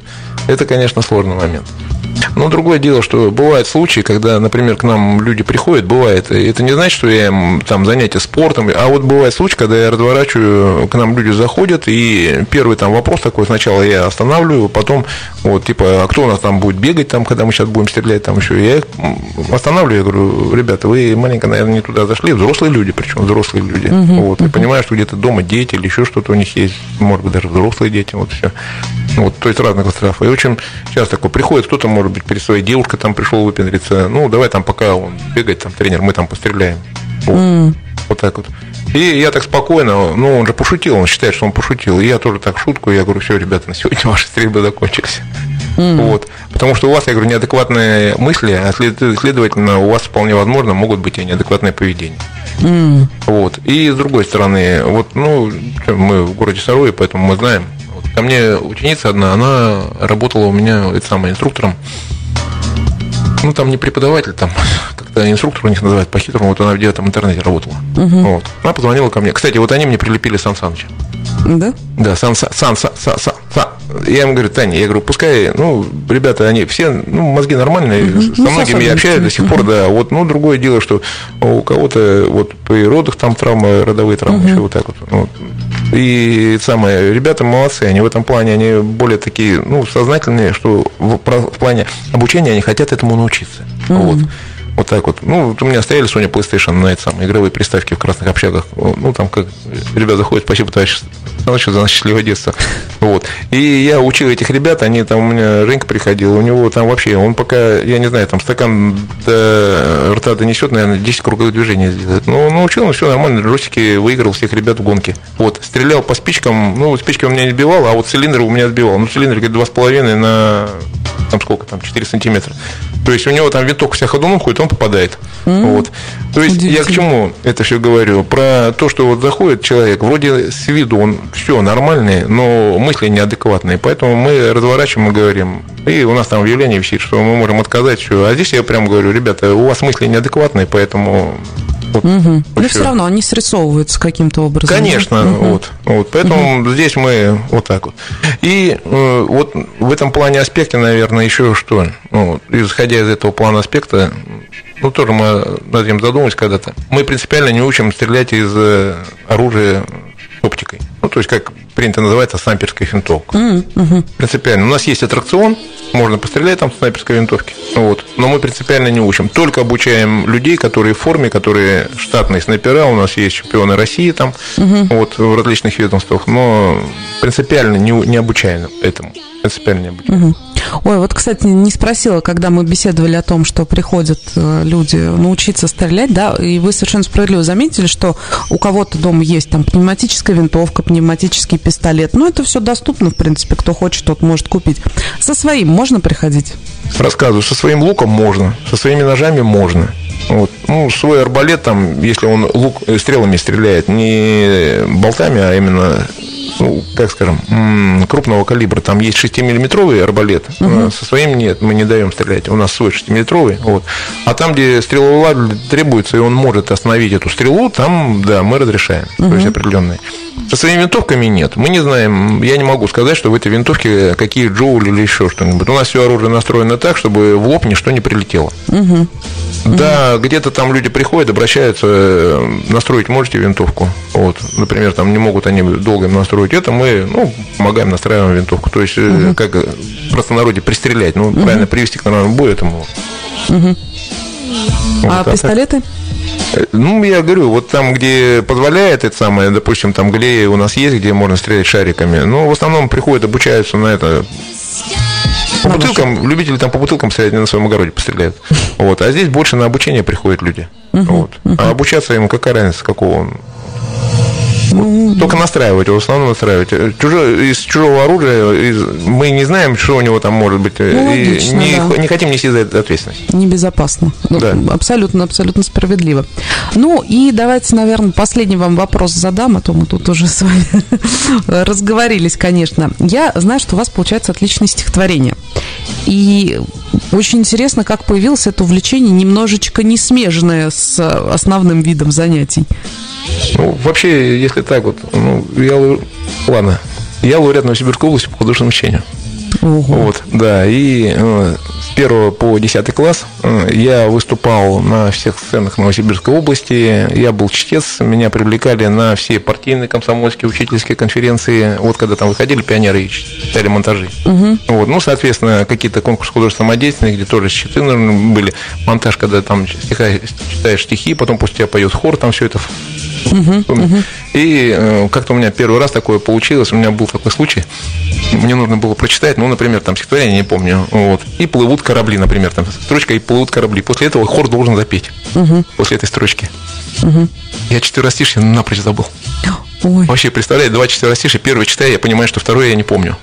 Это, конечно, сложный момент. Но другое дело, что бывают случаи, когда, например, к нам люди приходят, бывает, это не значит, что я им там занятие спортом, а вот бывает случай, когда я разворачиваю, к нам люди заходят, и первый там вопрос такой, сначала я останавливаю, потом, вот, типа, а кто у нас там будет бегать, там, когда мы сейчас будем стрелять, там еще, я их останавливаю, я говорю, ребята, вы маленько, наверное, не туда зашли, взрослые люди, причем взрослые люди, uh-huh, вот, uh-huh. Я понимаю, что где-то дома дети или еще что-то у них есть, может быть, даже взрослые дети, вот, все, вот, то есть разных страхов, и очень сейчас такое, приходит кто-то, может быть, перед своей девушкой там пришел выпендриться, ну, давай там, пока он бегает, там, тренер, мы там постреляем. Вот, mm. вот так вот. И я так спокойно, ну, он же пошутил, он считает, что он пошутил, и я тоже так шутку, я говорю, все, ребята, на сегодня ваши стрельбы закончились. Mm-hmm. Вот. Потому что у вас, я говорю, неадекватные мысли, а следовательно, у вас вполне возможно могут быть и неадекватные поведения. Mm-hmm. Вот. И с другой стороны, вот, ну, мы в городе Сарове, поэтому мы знаем. Вот. Ко мне ученица одна, она работала у меня это самое, инструктором. Ну, там не преподаватель, там как-то инструктор у них называют по-хитрому, вот она в девятом интернете работала. Угу. Вот. Она позвонила ко мне. Кстати, вот они мне прилепили Сан Саныча. Да? Да, Сан Сан Сан Сан Сан. Я ему говорю: Таня, я говорю, пускай, ну, ребята, они все, ну, мозги нормальные, угу. со многими ну, я общаюсь до сих пор, угу. да. Вот, ну, другое дело, что у кого-то вот при родах там травмы, родовые травмы, угу. еще вот так вот. вот. И самое, ребята молодцы, они в этом плане, они более такие, ну, сознательные, что в, в плане обучения они хотят этому научиться. Mm-hmm. Вот. Вот так вот. Ну, вот у меня стояли Sony PlayStation на эти самые игровые приставки в красных общагах. Ну, там как ребята заходят, спасибо, товарищ Саныч, за наше счастливое детство. Вот. И я учил этих ребят, они там, у меня Женька приходил, у него там вообще, он пока, я не знаю, там стакан до рта донесет, наверное, десять круговых движений сделает. Ну, научил, ну, все нормально, русики выиграл всех ребят в гонке. Вот. Стрелял по спичкам, ну, спички у меня не сбивал, а вот цилиндр у меня сбивал. Ну, цилиндр, говорит, два с половиной на, там сколько, там, четыре сантиметра. То есть у него там виток вся ходуном ходит, он попадает. Mm-hmm. Вот. То есть я к чему это все говорю? Про то, что вот заходит человек, вроде с виду он все нормальный, но мысли неадекватные. Поэтому мы разворачиваем и говорим. И у нас там в явлении висит, что мы можем отказать. Все. А здесь я прям говорю: ребята, у вас мысли неадекватные, поэтому... Вот, угу. вот но все равно они срисовываются каким-то образом. Конечно, да? угу. вот, вот. Поэтому угу. здесь мы вот так вот. И э, вот в этом плане аспекте, наверное, еще что. Вот, исходя из этого плана аспекта, ну, тоже мы над этим задумались когда-то. Мы принципиально не учим стрелять из э, оружия оптикой. Ну, то есть, как принято называется, снайперская винтовка. Mm-hmm. Принципиально. У нас есть аттракцион, можно пострелять там с снайперской винтовки. Вот. Но мы принципиально не учим. Только обучаем людей, которые в форме, которые штатные снайпера. У нас есть чемпионы России там, mm-hmm. вот, в различных ведомствах. Но принципиально не, не обучаем этому. Принципиально не обучаем. Mm-hmm. Ой, вот, кстати, не спросила, когда мы беседовали о том, что приходят люди научиться стрелять, да, и вы совершенно справедливо заметили, что у кого-то дома есть там пневматическая винтовка, пневматический пистолет, ну, это все доступно, в принципе, кто хочет, тот может купить. Со своим можно приходить? Рассказываю, со своим луком можно, со своими ножами можно. Вот. Ну, свой арбалет, там, если он лук стрелами стреляет, не болтами, а именно... Ну, как скажем, крупного калибра. Там есть шестимиллиметровый арбалет. Угу. Со своим нет, мы не даем стрелять. У нас свой шестимиллиметровый. Вот. А там, где стрелолазер требуется, и он может остановить эту стрелу, там, да, мы разрешаем. Угу. То есть определенные. Со своими винтовками нет. Мы не знаем, я не могу сказать, что в этой винтовке какие джоули или еще что-нибудь. У нас все оружие настроено так, чтобы в лоб ничто не прилетело. Угу. Да, угу. где-то там люди приходят, обращаются, настроить можете винтовку. Вот. Например, там не могут они долго им настроить. Это мы, ну, помогаем, настраиваем винтовку. То есть, угу. как в простонародье пристрелять, ну, угу. правильно, привести к нормальному бою этому. Угу. Вот, а, а пистолеты? Так. Ну, я говорю, вот там, где позволяет это самое, допустим, там галерея у нас есть, где можно стрелять шариками. Но в основном приходят, обучаются на это. По на бутылкам, душу. Любители там по бутылкам стрелять, на своем огороде постреляют. Вот. А здесь больше на обучение приходят люди. Угу. Вот. Угу. А обучаться ему какая разница, какого он. Только настраивать, в основном настраивать. Чужое, из чужого оружия из, мы не знаем, что у него там может быть. Ну, логично, и не, да. не хотим нести за это ответственность. Небезопасно. Да. Абсолютно, абсолютно справедливо. Ну и давайте, наверное, последний вам вопрос задам, а то мы тут уже с вами разговорились, конечно. Я знаю, что у вас получается отличное стихотворение. И очень интересно, как появилось это увлечение, немножечко не смежное с основным видом занятий. Ну, вообще, если так вот, ну, я, ладно, я лауреат Новосибирской области по художественному чтению. Угу. Вот, да, и э, с первого по десятый класс э, я выступал на всех сценах Новосибирской области, я был чтец, меня привлекали на все партийные, комсомольские, учительские конференции, вот когда там выходили пионеры и читали монтажи. Угу. Вот, ну, соответственно, какие-то конкурсы художественной самодеятельности, где тоже чтецы были, монтаж, когда там стиха, читаешь стихи, потом после тебя поет хор, там все это... Uh-huh, uh-huh. И э, как-то у меня первый раз такое получилось. У меня был такой случай. Мне нужно было прочитать, ну, например, там стихотворение, не помню, вот. И плывут корабли, например, там строчка, и плывут корабли. После этого хор должен запеть. Uh-huh. После этой строчки. Uh-huh. Я четверостишье напрочь забыл. Ой. Вообще, представляете, два четверостишья. Первое читаю, я понимаю, что второе я не помню.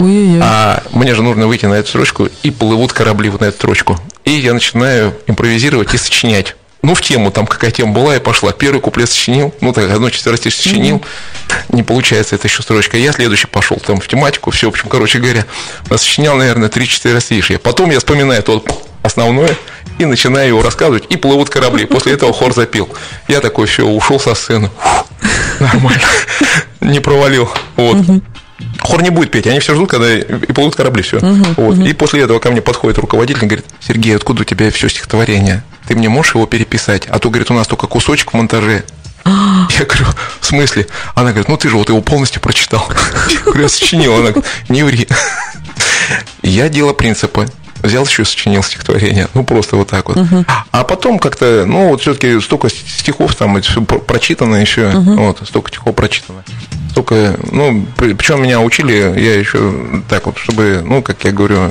Ой-ой-ой. А мне же нужно выйти на эту строчку, и плывут корабли вот на эту строчку. И я начинаю импровизировать и сочинять. Ну, в тему, там какая тема была, и пошла. Первый куплет сочинил, ну, так, одну четверть сочинил, mm-hmm. не получается, это еще строчка. Я следующий пошел, там, в тематику, все, в общем, короче говоря, сочинял, наверное, три-четыре различия. Потом я вспоминаю то основное и начинаю его рассказывать, и плывут корабли. После этого хор запел. Я такой, все, ушел со сцены. Фу, нормально, не провалил, вот. Хор не будет петь, они все ждут, когда и плывут корабли, все. Uh-huh, вот. uh-huh. И после этого ко мне подходит руководитель и говорит: Сергей, откуда у тебя все стихотворение? Ты мне можешь его переписать? А то, говорит, у нас только кусочек в монтаже. Я говорю, в смысле? Она говорит, ну ты же вот его полностью прочитал. Я говорю, я сочинил. Она говорит, не ври. Я дело принципа. Взял еще и сочинил стихотворение. Ну, просто вот так вот. Uh-huh. А потом как-то, ну, вот все-таки столько стихов там прочитано еще. Uh-huh. Вот, столько стихов прочитано. Столько, ну, причем меня учили, я еще так вот, чтобы, ну, как я говорю,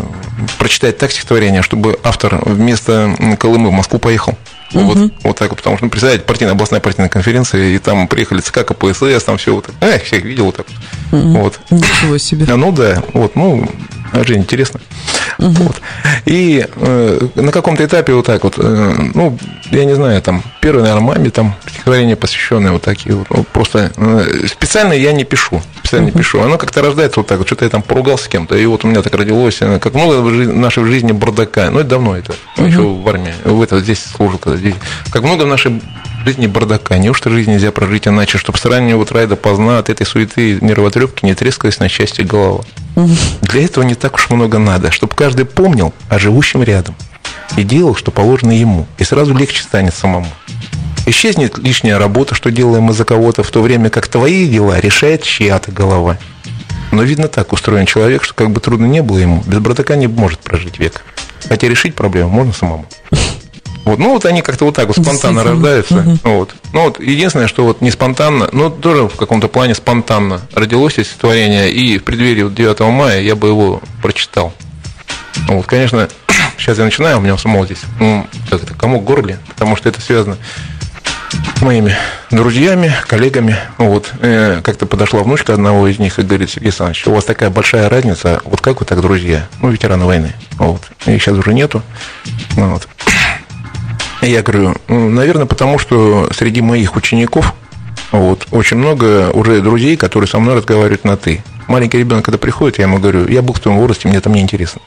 прочитать так стихотворение, чтобы автор вместо Колымы в Москву поехал. Uh-huh. Вот, вот так вот, потому что, ну, представляете, партийная, областная партийная конференция, и там приехали ЦК, КПСС, там все вот так. А, я всех видел вот так вот. Uh-huh. Вот. Ничего себе. Ну, да, вот, ну, это же интересно. Uh-huh. Вот. И э, на каком-то этапе вот так вот, э, ну, я не знаю, там, первый, наверное, маме, там, стихотворения посвященные вот такие вот, вот просто, э, специально я не пишу, специально uh-huh. не пишу, оно как-то рождается вот так вот, что-то я там поругался с кем-то, и вот у меня так родилось, как много в нашей жизни бардака, ну, это давно это, uh-huh. еще в армии, в это здесь служил, когда здесь, как много в нашей жизни бардака, неужто жизнь нельзя прожить иначе, чтобы с раннего утра допоздна от этой суеты мировотрепки не трескалась на счастье голова. Uh-huh. Для этого не так уж много надо, чтобы каждый помнил о живущем рядом и делал, что положено ему, и сразу легче станет самому. Исчезнет лишняя работа, что делаем мы за кого-то, в то время как твои дела решает чья-то голова. Но видно, так устроен человек, что как бы трудно не было ему, без бардака не может прожить век. Хотя решить проблему можно самому. Вот, ну вот они как-то вот так вот спонтанно рождаются. Угу. Вот. Ну вот единственное, что вот не спонтанно, но тоже в каком-то плане спонтанно родилось это стихотворение, и в преддверии девятого мая я бы его прочитал. Ну, вот, конечно, сейчас я начинаю, у меня у самого здесь, ну, как это, комок в горле, потому что это связано с моими друзьями, коллегами. Ну, вот, э, как-то подошла внучка одного из них и говорит: Сергей Александрович, у вас такая большая разница, вот как вы так, друзья? Ну, ветераны войны. Вот. Их сейчас уже нету. Ну, вот. Я говорю, ну, наверное, потому что среди моих учеников вот, очень много уже друзей, которые со мной разговаривают на «ты». Маленький ребенок, когда приходит, я ему говорю: я был в твоем возрасте, мне там не интересно.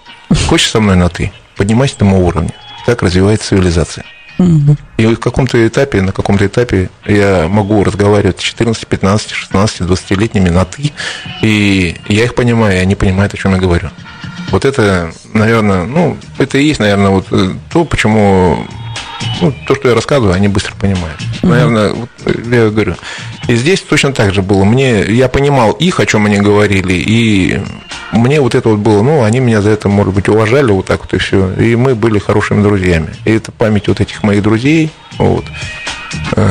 Хочешь со мной на «ты»? Поднимайся к тому уровню. Так развивается цивилизация. Угу. И в каком-то этапе, на каком-то этапе я могу разговаривать с четырнадцати, пятнадцати, шестнадцати, двадцатилетними на «ты», и я их понимаю, и они понимают, о чем я говорю. Вот это, наверное, ну, это и есть, наверное, вот то, почему... Ну, то, что я рассказываю, они быстро понимают. Mm-hmm. Наверное, вот я говорю. И здесь точно так же было. Мне, я понимал их, о чем они говорили, и мне вот это вот было. Ну, они меня за это, может быть, уважали вот так вот и все. И мы были хорошими друзьями. И это память вот этих моих друзей. Вот,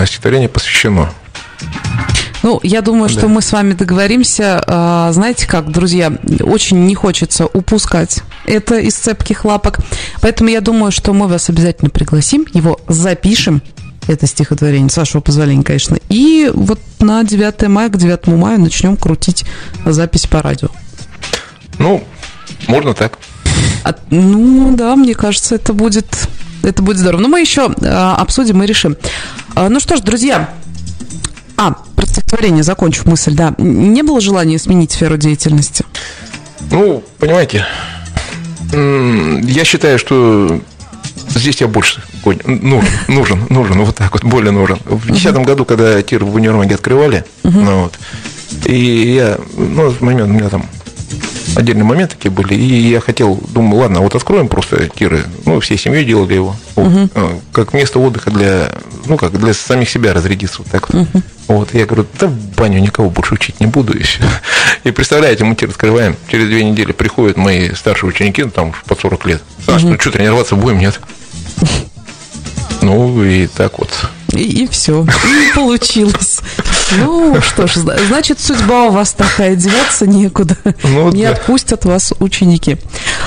стихотворение посвящено. Ну, я думаю, да. что мы с вами договоримся. Знаете как, друзья, очень не хочется упускать это из цепких лапок. Поэтому я думаю, что мы вас обязательно пригласим, его запишем, это стихотворение, с вашего позволения, конечно. И вот на девятое мая, к девятому мая начнем крутить запись по радио. Ну, можно так. А, ну, да, мне кажется, это будет, это будет здорово. Но мы еще а, обсудим и решим. А, ну что ж, друзья... А, про стихотворение, закончив мысль, да. Не было желания сменить сферу деятельности? Ну, понимаете, я считаю, что здесь я больше нужен, нужен, нужен, вот так вот, более нужен. В две тысячи десятом году, когда тир в универмаге открывали, ну, вот, и я, ну, в момент у меня там отдельные моменты такие были, и я хотел, думаю, ладно, вот откроем просто тиры, ну, всей семьей делали его, вот, uh-huh. как место отдыха для, ну, как для самих себя разрядиться, вот так вот. Uh-huh. Вот, я говорю, да в баню никого больше учить не буду, и все. И представляете, мы тир открываем, через две недели приходят мои старшие ученики, ну, там, под сорок лет, Саш, uh-huh. ну, что, тренироваться будем, нет? Ну, и так вот. И, и все, и получилось. Ну что ж, значит, судьба у вас такая, деваться некуда. Ну, не да. отпустят вас ученики.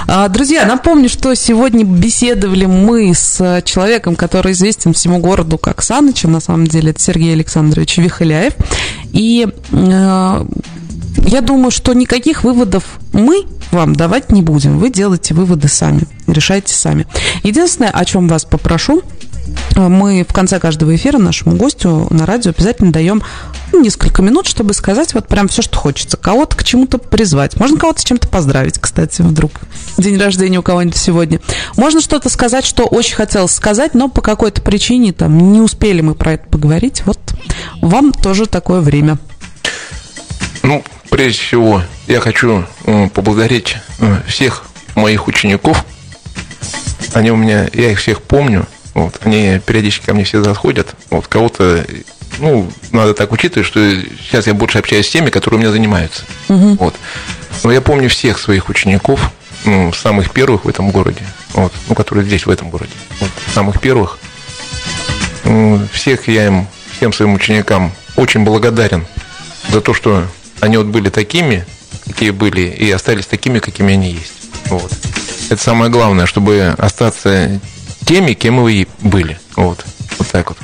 а, Друзья, напомню, что сегодня беседовали мы с человеком, который известен всему городу как Санычем. На самом деле это Сергей Александрович Вихляев. И... А, я думаю, что никаких выводов мы вам давать не будем. Вы делаете выводы сами, решайте сами. Единственное, о чем вас попрошу, мы в конце каждого эфира нашему гостю на радио обязательно даем несколько минут, чтобы сказать вот прям все, что хочется. Кого-то к чему-то призвать. Можно кого-то с чем-то поздравить, кстати, вдруг. День рождения у кого-нибудь сегодня. Можно что-то сказать, что очень хотелось сказать, но по какой-то причине там не успели мы про это поговорить. Вот вам тоже такое время. Ну, прежде всего, я хочу поблагодарить всех моих учеников. Они у меня, я их всех помню. Вот, они периодически ко мне всегда отходят. Вот, кого-то, ну, надо так учитывать, что сейчас я больше общаюсь с теми, которые у меня занимаются. Угу. Вот. Но я помню всех своих учеников, ну, самых первых в этом городе, вот, ну, которые здесь, в этом городе. Вот, самых первых. Всех я им, всем своим ученикам очень благодарен за то, что они вот были такими, какие были, и остались такими, какими они есть. Вот. Это самое главное, чтобы остаться теми, кем вы и были. Вот. Вот так вот.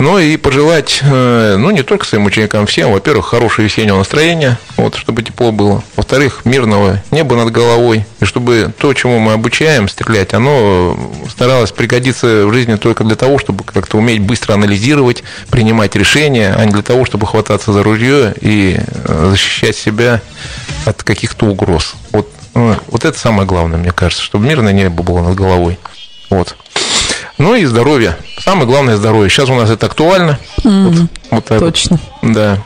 Ну и пожелать, ну, не только своим ученикам, всем, во-первых, хорошего весеннего настроения, вот, чтобы тепло было. Во-вторых, мирного неба над головой. И чтобы то, чему мы обучаем стрелять, оно старалось пригодиться в жизни только для того, чтобы как-то уметь быстро анализировать, принимать решения, а не для того, чтобы хвататься за ружье и защищать себя от каких-то угроз. Вот, вот это самое главное, мне кажется, чтобы мирное небо было над головой. Вот. Ну и здоровье. Самое главное — здоровье. Сейчас у нас это актуально. Mm-hmm. Вот, вот точно. Да.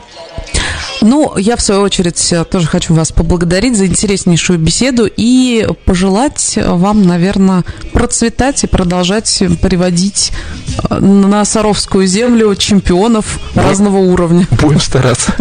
Ну, я, в свою очередь, тоже хочу вас поблагодарить за интереснейшую беседу и пожелать вам, наверное, процветать и продолжать приводить на саровскую землю чемпионов Будем разного уровня. Будем стараться.